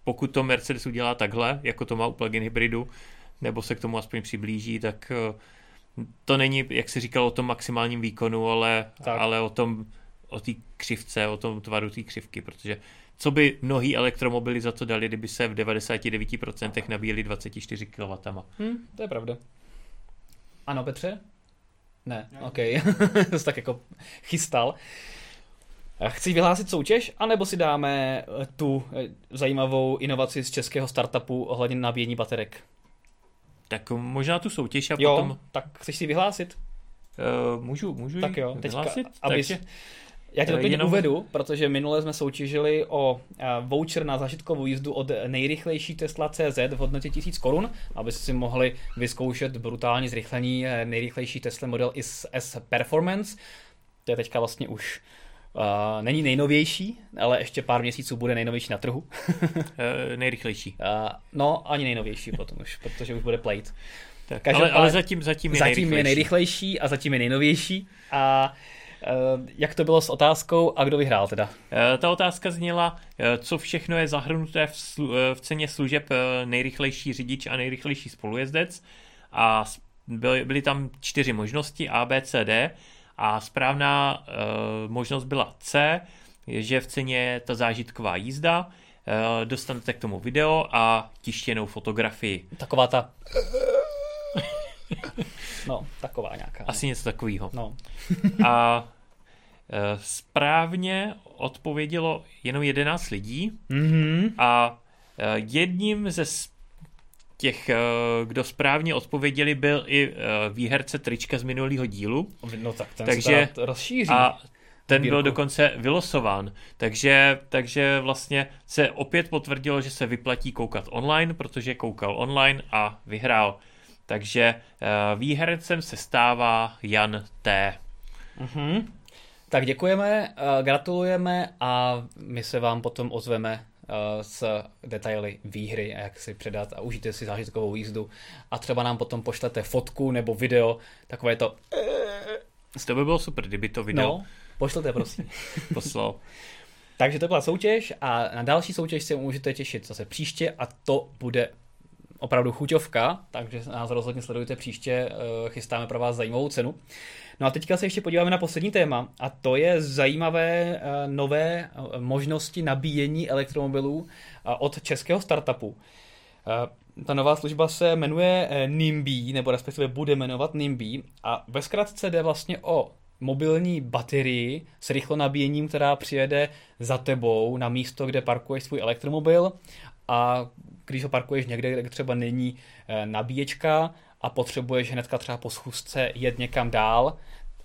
pokud to Mercedes udělá takhle, jako to má u plug-in hybridu, nebo se k tomu aspoň přiblíží, tak to není, jak si říkal, o tom maximálním výkonu, ale, ale o tom, o té křivce, o tom tvaru té křivky, protože co by mnohý elektromobily za to dali, kdyby se v devadesát devět procent nabíjeli dvacet čtyři kilowattů. Hmm, to je pravda. Ano, Petře? Ne, ok, to tak jako chystal. Chci vyhlásit soutěž, anebo si dáme tu zajímavou inovaci z českého startupu ohledně nabíjení baterek? Tak možná tu soutěž a jo, potom... tak chceš si vyhlásit? Uh, můžu, můžu tak jo, vyhlásit. Teďka, abys... Takže... Já tě to jenom... uvedu, protože minule jsme soutěžili o voucher na zážitkovou jízdu od nejrychlejší Tesla tečka cé zet v hodnotě tisíc korun, aby si mohli vyzkoušet brutální zrychlení nejrychlejší Tesla Model S Performance. To je teďka vlastně už uh, není nejnovější, ale ještě pár měsíců bude nejnovější na trhu. e, nejrychlejší. Uh, no, ani nejnovější potom už, protože už bude Plaid. Tak, ale, ale zatím, zatím, je, zatím nejrychlejší. je nejrychlejší a zatím je nejnovější. A jak to bylo s otázkou a kdo vyhrál teda? Ta otázka zněla, co všechno je zahrnuté v, slu- v ceně služeb nejrychlejší řidič a nejrychlejší spolujezdec, a byly, byly tam čtyři možnosti A, B, C, D a správná uh, možnost byla C, že v ceně je ta zážitková jízda, uh, dostanete k tomu video a tištěnou fotografii. Taková ta... No, taková nějaká. Asi něco takového. No. A e, správně odpovědělo jenom jedenáct lidí, mm-hmm. a e, jedním ze těch, e, kdo správně odpověděli, byl i e, výherce trička z minulého dílu. No tak ten takže, se rozšíří. A ten výrku. Byl dokonce vylosován. Takže, takže vlastně se opět potvrdilo, že se vyplatí koukat online, protože koukal online a vyhrál. Takže výhercem se stává Jan T. Uh-huh. Tak děkujeme, gratulujeme a my se vám potom ozveme s detaily výhry a jak si předat a užijte si zážitkovou jízdu a třeba nám potom pošlete fotku nebo video, takové to... To by bylo super, kdyby to video... No, pošlete prosím. Poslal. Takže to byla soutěž a na další soutěž se můžete těšit zase příště a to bude... opravdu chuťovka, takže nás rozhodně sledujte příště, chystáme pro vás zajímavou cenu. No a teďka se ještě podíváme na poslední téma a to je zajímavé nové možnosti nabíjení elektromobilů od českého startupu. Ta nová služba se jmenuje Nimbee, nebo respektive bude jmenovat Nimbee a ve zkratce jde vlastně o mobilní baterii s rychlonabíjením, která přijede za tebou na místo, kde parkuješ svůj elektromobil a když ho parkuješ někde, kde třeba není nabíječka a potřebuješ hnedka třeba po schůzce jet někam dál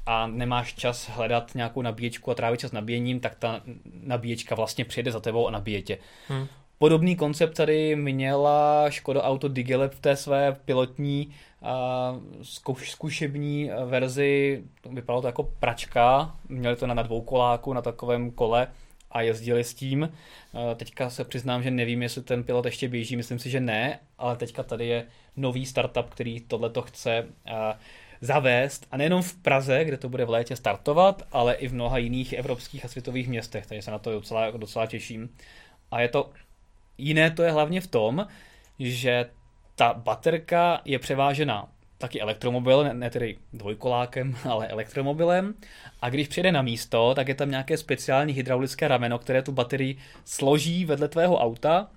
a nemáš čas hledat nějakou nabíječku a trávit čas nabíjením, tak ta nabíječka vlastně přijede za tebou a nabíje tě. Hmm. Podobný koncept tady měla Škoda Auto Digilab v té své pilotní zkuš, zkušební verzi. Vypadalo to jako pračka, měli to na, na dvoukoláku, na takovém kole a jezdili s tím. Teďka se přiznám, že nevím, jestli ten pilot ještě běží, myslím si, že ne, ale teďka tady je nový startup, který tohleto chce zavést a nejenom v Praze, kde to bude v létě startovat, ale i v mnoha jiných evropských a světových městech, takže se na to docela, docela těším. A je to jiné, to je hlavně v tom, že ta baterka je převážena taky elektromobil, ne, ne tedy dvojkolákem, ale elektromobilem. A když přijede na místo, tak je tam nějaké speciální hydraulické rameno, které tu baterii složí vedle tvého auta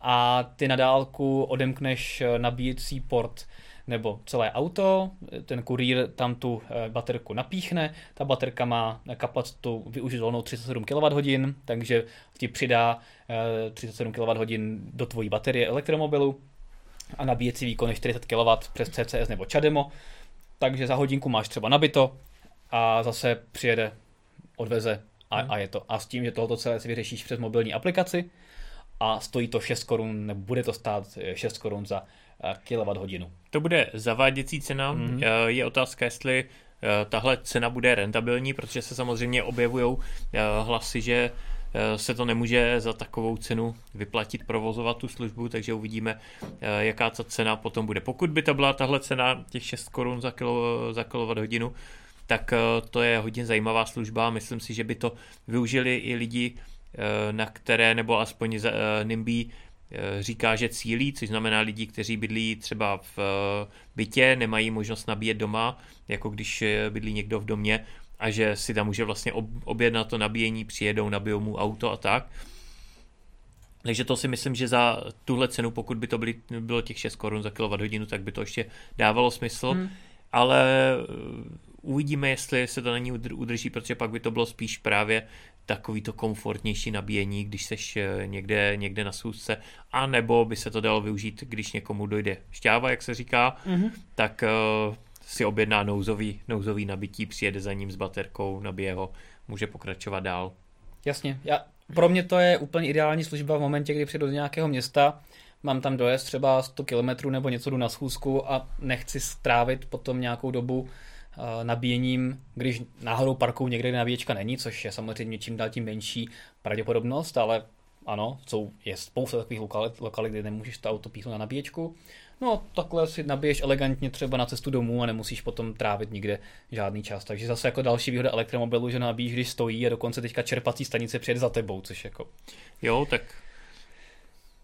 a ty na dálku odemkneš nabíjecí port nebo celé auto, ten kurýr tam tu baterku napíchne, ta baterka má kapacitu využitelnou třicet sedm kilowatthodin, takže ti přidá třicet sedm kilowatthodin do tvojí baterie elektromobilu a nabíjecí výkon je čtyřicet kilowatthodin přes C C S nebo CHAdeMO, takže za hodinku máš třeba nabito a zase přijede, odveze a, a je to. A s tím, že tohoto celé si vyřešíš přes mobilní aplikaci a stojí to šest korun, nebo bude to stát šest korun za kWh. To bude zaváděcí cena, mm. je otázka, jestli tahle cena bude rentabilní, protože se samozřejmě objevují hlasy, že se to nemůže za takovou cenu vyplatit, provozovat tu službu, takže uvidíme, jaká ta cena potom bude. Pokud by to byla tahle cena těch šest korun za kilo, za kilowatthodinu, tak to je hodně zajímavá služba. Myslím si, že by to využili i lidi, na které, nebo aspoň Nimbee říká, že cílí, což znamená lidi, kteří bydlí třeba v bytě, nemají možnost nabíjet doma, jako když bydlí někdo v domě, a že si tam může vlastně objednat to nabíjení, přijedou, nabijou mu auto a tak. Takže to si myslím, že za tuhle cenu, pokud by to byly, bylo těch šest korun za kilowatthodinu, tak by to ještě dávalo smysl. Hmm. Ale uvidíme, jestli se to na ní udrží, protože pak by to bylo spíš právě takový to komfortnější nabíjení, když seš někde, někde na schůzce, a nebo by se to dalo využít, když někomu dojde šťáva, jak se říká, mm-hmm. tak uh, si objedná nouzový, nouzový nabití, přijede za ním s baterkou, nabije ho, může pokračovat dál. Jasně, já, pro mě to je úplně ideální služba v momentě, kdy přijedu do nějakého města, mám tam dojezd třeba sto kilometrů nebo něco, jdu na schůzku a nechci strávit potom nějakou dobu nabíjením, když náhodou parkou někde nabíječka není, což je samozřejmě čím dál tím menší pravděpodobnost, ale ano, jsou, je spousta takových lokalit, lokalit, kde nemůžeš to auto píchnout na nabíječku. No takhle si nabiješ elegantně třeba na cestu domů a nemusíš potom trávit nikde žádný čas. Takže zase jako další výhoda elektromobilu, že nabíjíš, když stojí, a dokonce teďka čerpací stanice přijede za tebou, což jako... Jo, tak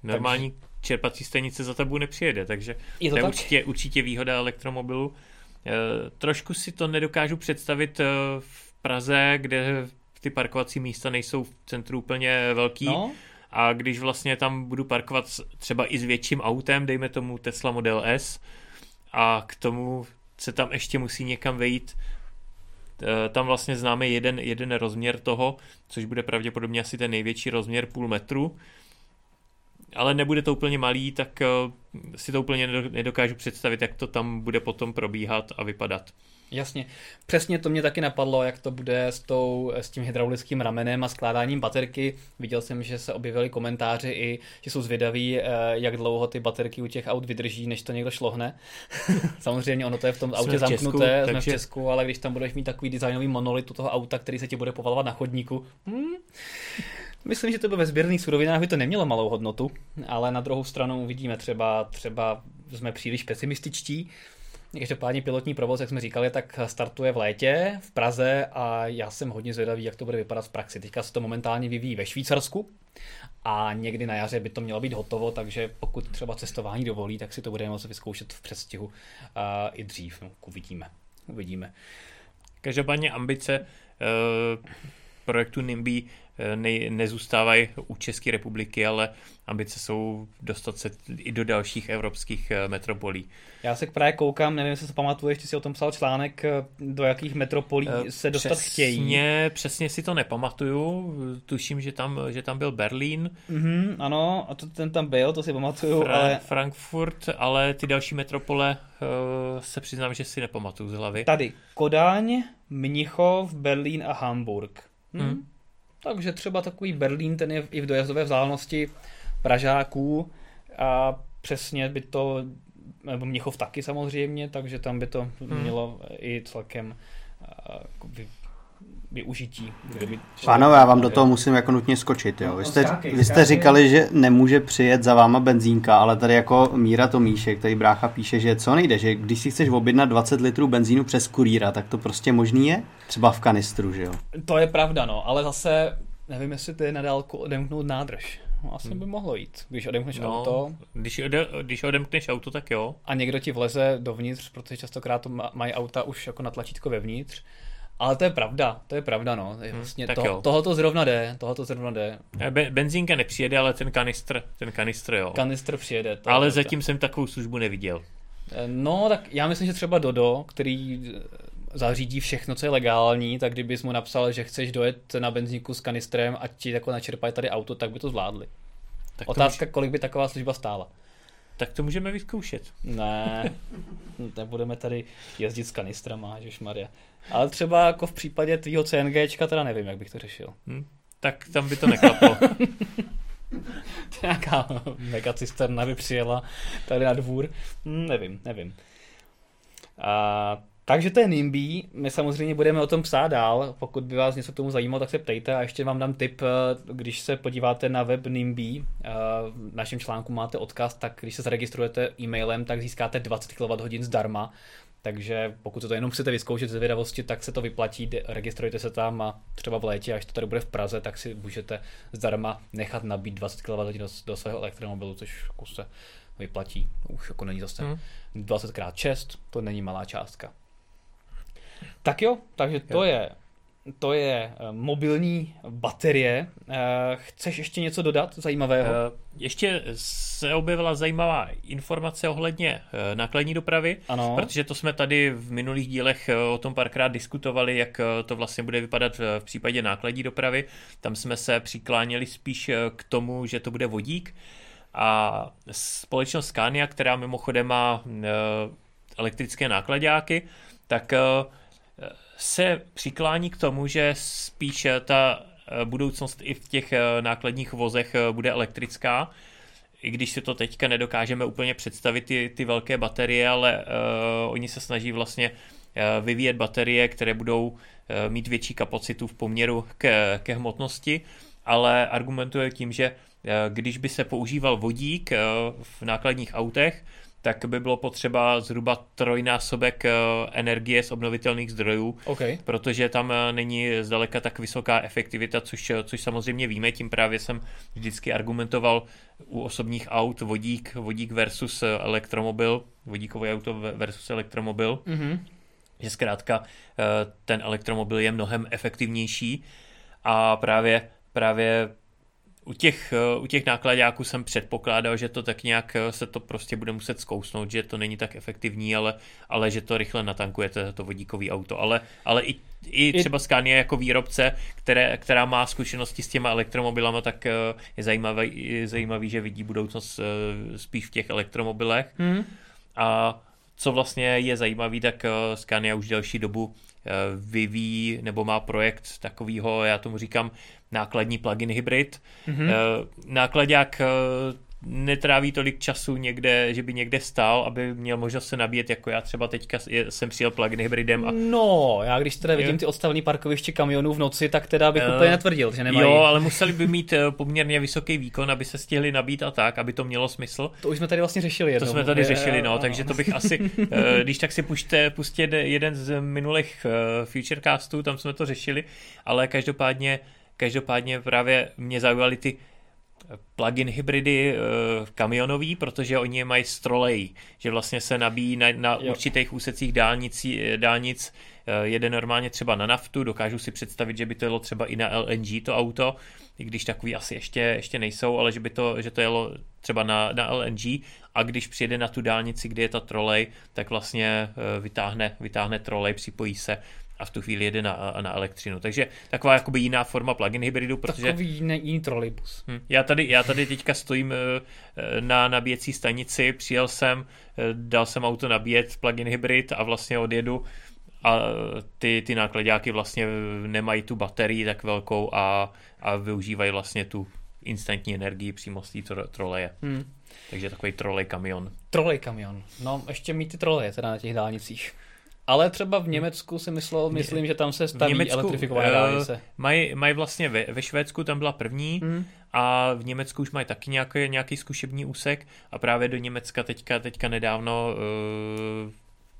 normální takže... čerpací stanice za tebou nepřijede, takže je to, to tak? určitě, určitě výhoda elektromobilu. Trošku si to nedokážu představit v Praze, kde ty parkovací místa nejsou v centru úplně velký, no. A když vlastně tam budu parkovat třeba i s větším autem, dejme tomu Tesla Model S, a k tomu se tam ještě musí někam vejít. Tam vlastně známe jeden, jeden rozměr toho, což bude pravděpodobně asi ten největší rozměr, půl metru, ale nebude to úplně malý, tak si to úplně nedokážu představit, jak to tam bude potom probíhat a vypadat. Jasně, přesně to mě taky napadlo, jak to bude s, tou, s tím hydraulickým ramenem a skládáním baterky. Viděl jsem, že se objevily komentáři i, že jsou zvědaví, jak dlouho ty baterky u těch aut vydrží, než to někdo šlohne. Samozřejmě ono to je v tom jsme autě v Česku, zamknuté, takže... jsme v Česku, ale když tam budeš mít takový designový monolit u toho auta, který se ti bude povalovat na chodníku... Hmm. Myslím, že to bylo ve sběrných surovinách, by to nemělo malou hodnotu, ale na druhou stranu uvidíme, třeba, třeba jsme příliš pesimističtí. Každopádně pilotní provoz, jak jsme říkali, tak startuje v létě v Praze a já jsem hodně zvědavý, jak to bude vypadat v praxi. Teďka se to momentálně vyvíjí ve Švýcarsku a někdy na jaře by to mělo být hotovo, takže pokud třeba cestování dovolí, tak si to budeme moci vyzkoušet v předstihu uh, i dřív. No, uvidíme. uvidíme. Každopádně ambice uh, projektu Nimbee Ne, nezůstávají u České republiky, ale ambice jsou dostat se i do dalších evropských metropolí. Já se právě koukám, nevím, jestli se pamatuješ, ty jsi o tom psal článek, do jakých metropolí se dostat přesně, chtějí. Přesně si to nepamatuju, tuším, že tam, že tam byl Berlín. Mm-hmm, ano, a to, ten tam byl, to si pamatuju. Fra- ale... Frankfurt, ale ty další metropole se přiznám, že si nepamatuju z hlavy. Tady Kodaň, Mnichov, Berlín a Hamburg. Hm? Mm. Takže třeba takový Berlín, ten je i v dojezdové vzdálenosti Pražáků a přesně by to, nebo Mnichov taky samozřejmě, takže tam by to mělo hmm. i celkem vy, využití. By... Pánové, já vám do toho musím jako nutně skočit. Jo. Vy, jste, vy jste říkali, že nemůže přijet za váma benzínka, ale tady jako Míra Tomíšek, tady brácha píše, že co nejde, že když si chceš objednat dvacet litrů benzínu přes kurýra, tak to prostě možný je? Třeba v kanistru, že jo? To je pravda, no, ale zase nevím, jestli ty na dálku odemknout nádrž. No, asi by mohlo jít, když odemkneš no, auto. Když, ode, když odemkneš auto, tak jo. A někdo ti vleze dovnitř, protože častokrát to mají auta už jako na tlačítko vevnitř. Ale to je pravda, to je pravda, no. Vlastně hmm, to, tohoto zrovna jde, tohoto zrovna jde. Be- benzínka nepřijede, ale ten kanistr, ten kanistr, jo. Kanistr přijede. Ale zatím jsem takovou službu neviděl. No, tak já myslím, že třeba Dodo, který zařídí všechno, co je legální, tak kdybys mu napsal, že chceš dojet na benzínku s kanistrem a ti jako načerpají tady auto, tak by to zvládli. Tak to otázka, může... kolik by taková služba stála. Tak to můžeme vyzkoušet. Ne, nebudeme tady jezdit s kanistrama, ježišmarja. Ale třeba jako v případě tvýho CNGčka teda nevím, jak bych to řešil. Hm? Tak tam by to neklaplo. Nějaká megacisterna by přijela tady na dvůr. Hm, nevím, nevím. A, takže to je Nimbee. My samozřejmě budeme o tom psát dál. Pokud by vás něco k tomu zajímalo, tak se ptejte. A ještě vám dám tip, když se podíváte na web Nimbee, v našem článku máte odkaz, tak když se zaregistrujete e-mailem, tak získáte dvacet kilowatthodin zdarma. Takže pokud to jenom chcete vyzkoušet ze zvědavosti, tak se to vyplatí, registrujte se tam a třeba v létě, až to tady bude v Praze, tak si můžete zdarma nechat nabít dvacet kilowatthodin do, do svého elektromobilu, což se vyplatí. Už jako není zase hmm. dvacet krát šest, to není malá částka. Tak jo, takže to jo. je to je mobilní baterie. Chceš ještě něco dodat zajímavého? Ještě se objevila zajímavá informace ohledně nákladní dopravy, ano. Protože to jsme tady v minulých dílech o tom párkrát diskutovali, jak to vlastně bude vypadat v případě nákladní dopravy. Tam jsme se přikláněli spíš k tomu, že to bude vodík. A společnost Scania, která mimochodem má elektrické nákladáky, tak se přiklání k tomu, že spíš ta budoucnost i v těch nákladních vozech bude elektrická, i když si to teďka nedokážeme úplně představit, ty, ty velké baterie, ale uh, oni se snaží vlastně uh, vyvíjet baterie, které budou uh, mít větší kapacitu v poměru ke, ke hmotnosti, ale argumentuje tím, že uh, když by se používal vodík uh, v nákladních autech, tak by bylo potřeba zhruba trojnásobek energie z obnovitelných zdrojů, okay. Protože tam není zdaleka tak vysoká efektivita, což, což samozřejmě víme, tím právě jsem vždycky argumentoval u osobních aut vodík, vodík versus elektromobil, vodíkové auto versus elektromobil, mm-hmm. Že zkrátka ten elektromobil je mnohem efektivnější a právě, právě U těch, u těch nákladáků jsem předpokládal, že to tak nějak se to prostě bude muset zkousnout, že to není tak efektivní, ale, ale že to rychle natankujete, to vodíkový auto. Ale, ale i, i třeba Scania jako výrobce, které, která má zkušenosti s těma elektromobilama, tak je zajímavý, je zajímavý, že vidí budoucnost spíš v těch elektromobilech. Hmm. A co vlastně je zajímavý, tak Scania už delší dobu vyvíjí nebo má projekt takovýho, já tomu říkám, nákladní plug-in hybrid. Mm-hmm. Nákladák netráví tolik času někde, že by někde stál, aby měl možnost se nabíjet, jako já třeba teďka jsem přijel plug-in hybridem. A... No, já když teda vidím ty odstavné parkoviště kamionů v noci, tak teda bych uh, úplně netvrdil, že nemají. Jo, ale museli by mít poměrně vysoký výkon, aby se stihli nabít a tak, aby to mělo smysl. To už jsme tady vlastně řešili jednou. To jsme tady je, řešili, no, je, takže to bych asi, když tak si pušte, pustit jeden z minulých Futurecastů, tam jsme to řešili, ale každopádně Každopádně právě mě zaujaly ty plug-in hybridy kamionový, protože oni je mají s trolejí, že vlastně se nabíjí na, na určitých úsecích dálnicí, dálnic, jede normálně třeba na naftu, dokážu si představit, že by to jelo třeba i na el en gé to auto, i když takový asi ještě, ještě nejsou, ale že by to, že to jelo třeba na, na el en gé a když přijede na tu dálnici, kde je ta trolej, tak vlastně vytáhne, vytáhne trolej, připojí se a v tu chvíli jede na, na elektřinu. Takže taková jakoby jiná forma plug-in hybridu, protože... Takový jiný trolejbus. Hm, já, tady, já tady teďka stojím na nabíjecí stanici, přijel jsem, dal jsem auto nabíjet plug-in hybrid a vlastně odjedu a ty, ty nákladáky vlastně nemají tu baterii tak velkou a, a využívají vlastně tu instantní energii přímo z té tro, troleje. Hm. Takže takový trolej kamion. Trolej kamion. No, ještě mít ty troleje teda na těch dálnicích. Ale třeba v Německu si myslel, myslím, že tam se staví elektrifikované dálnice. Mají maj vlastně ve, ve Švédsku, tam byla první mm. a v Německu už mají taky nějaký, nějaký zkušební úsek a právě do Německa teďka, teďka nedávno uh,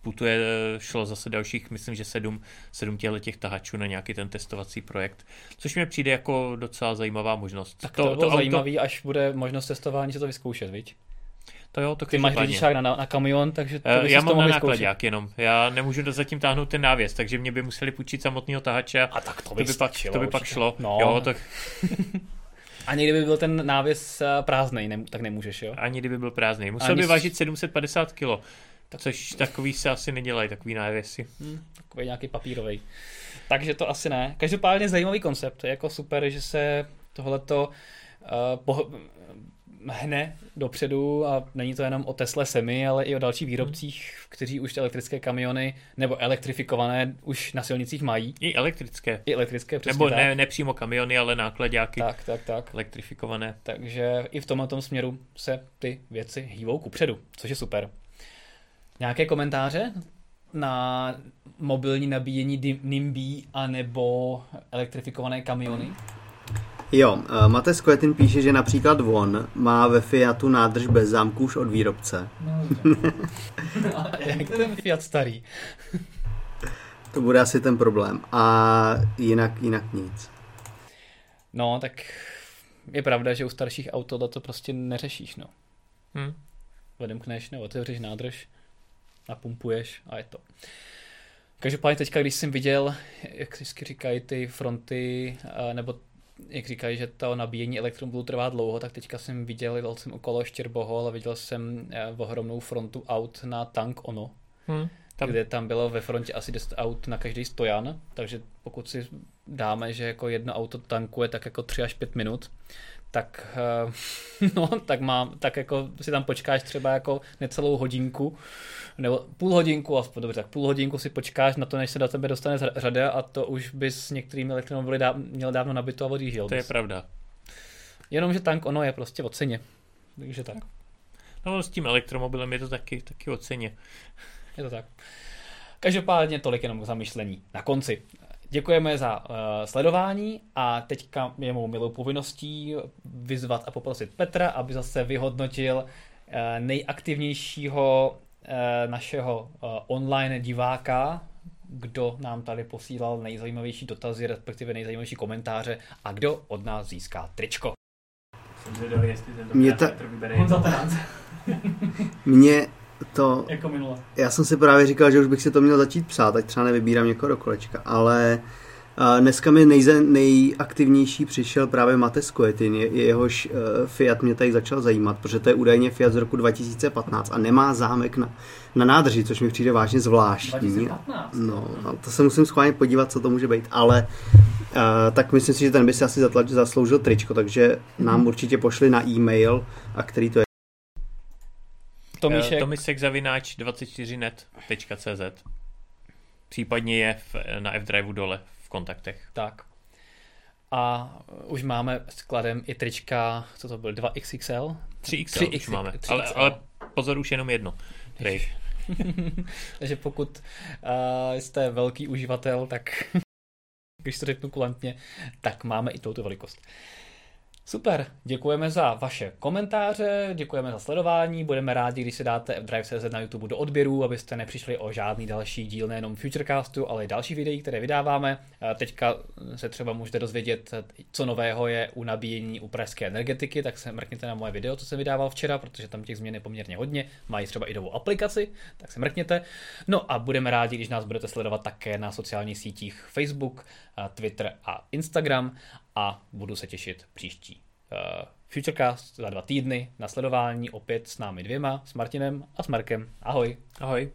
putuje, šlo zase dalších, myslím, že sedm, sedm těch tahačů na nějaký ten testovací projekt, což mi přijde jako docela zajímavá možnost. Tak to, to bylo to zajímavý, auto... až bude možnost testování se to vyzkoušet, viď? To jo, to Ty máš řidičák na, na, na kamion, takže to uh, já mám na nákladák jenom. Já nemůžu zatím táhnout ten návěs, takže mě by museli půjčit samotného tahače. A tak to, to by, pak, to by pak šlo. No. Jo, tak... A někdy by byl ten návěs prázdnej, ne, tak nemůžeš, jo? Ani kdyby byl prázdnej. Musel Ani... by vážit sedm set padesát kilogramů, tak... což takový se asi nedělají, takový návěsy. Hmm, takový nějaký papírový. Takže to asi ne. Každopádně zajímavý koncept. Je jako super, že se tohleto uh, po... hne dopředu a není to jenom o Tesle semi, ale i o dalších výrobcích, kteří už elektrické kamiony nebo elektrifikované už na silnicích mají. I elektrické. I elektrické, přesně Nebo ne, ne přímo kamiony, ale nákladáky. Tak, tak, tak. Elektrifikované. Takže i v tomto směru se ty věci hývou kupředu, což je super. Nějaké komentáře na mobilní nabíjení Nimbee anebo elektrifikované kamiony? Jo, Matěj Kojetín píše, že například on má ve Fiatu nádrž bez zámku už od výrobce. No, no, jak ten Fiat starý? To bude asi ten problém. A jinak, jinak nic. No, tak je pravda, že u starších aut to prostě neřešíš, no. Hm. Odemkneš nebo otevřeš nádrž, napumpuješ a je to. Každopádně teďka, když jsem viděl, jak vždycky říkají ty fronty, nebo jak říkají, že to nabíjení elektromobilů trvá dlouho, tak teďka jsem viděl, jel jsem okolo Štěrbohol a viděl jsem ohromnou frontu aut na Tank Ono, hmm, tam. kde tam bylo ve frontě asi deset aut na každý stojan, takže pokud si dáme, že jako jedno auto tankuje tak jako tři až pět minut, tak, no, tak, mám, tak jako si tam počkáš třeba jako necelou hodinku, nebo půl hodinku, aspoň dobře, tak půl hodinku si počkáš na to, než se do tebe dostane řada a to už bys některými elektromobily dá, měl dávno nabito a odjížděl. To je pravda. Jenomže Tank Ono je prostě o ceně, takže tak. No s tím elektromobilem je to taky, taky o ceně. Je to tak. Každopádně tolik jenom zamyšlení na konci. Děkujeme za uh, sledování a teďka je mou milou povinností vyzvat a poprosit Petra, aby zase vyhodnotil uh, nejaktivnějšího uh, našeho uh, online diváka, kdo nám tady posílal nejzajímavější dotazy, respektive nejzajímavější komentáře a kdo od nás získá tričko. Jsem zvědavý, jestli ten to Petr vybere. On zatáce. Mě to, jako minule. Já jsem si právě říkal, že už bych si to měl začít psát, ať třeba nevybírám někoho do kolečka, ale uh, dneska mi nejze, nejaktivnější přišel právě Matěj Kojetín, je, jehož uh, Fiat mě tady začal zajímat, protože to je údajně Fiat z roku dva tisíce patnáct a nemá zámek na, na nádrži, což mi přijde vážně zvláštní. dva tisíce patnáct? No, to se musím schválně podívat, co to může být, ale uh, tak myslím si, že ten by si asi zatlač, zasloužil tričko, takže hmm. nám určitě pošli na e-mail, a který to je Tomíšek zavináč dvacet čtyři net tečka cz. Případně je v, na FDriveu dole v kontaktech. Tak. A už máme skladem i trička, co to byl, dva iks iks el? tři iks el už máme, tři iks el. Ale, ale pozor, už jenom jedno. Takže pokud uh, jste velký uživatel, tak když to řeknu kulantně, tak máme i touto velikost. Super, děkujeme za vaše komentáře, děkujeme za sledování, budeme rádi, když si dáte FDrive tečka cz na YouTube do odběru, abyste nepřišli o žádný další díl, nejenom Futurecastu, ale i další videí, které vydáváme. Teďka se třeba můžete dozvědět, co nového je u nabíjení u pražské energetiky, tak se mrkněte na moje video, co jsem vydával včera, protože tam těch změn je poměrně hodně, mají třeba i novou aplikaci, tak se mrkněte. No a budeme rádi, když nás budete sledovat také na sociálních sítích Facebook, Twitter a Instagram. A budu se těšit příští uh, Futurecast za dva týdny na sledování opět s námi dvěma, s Martinem a s Markem. Ahoj. Ahoj.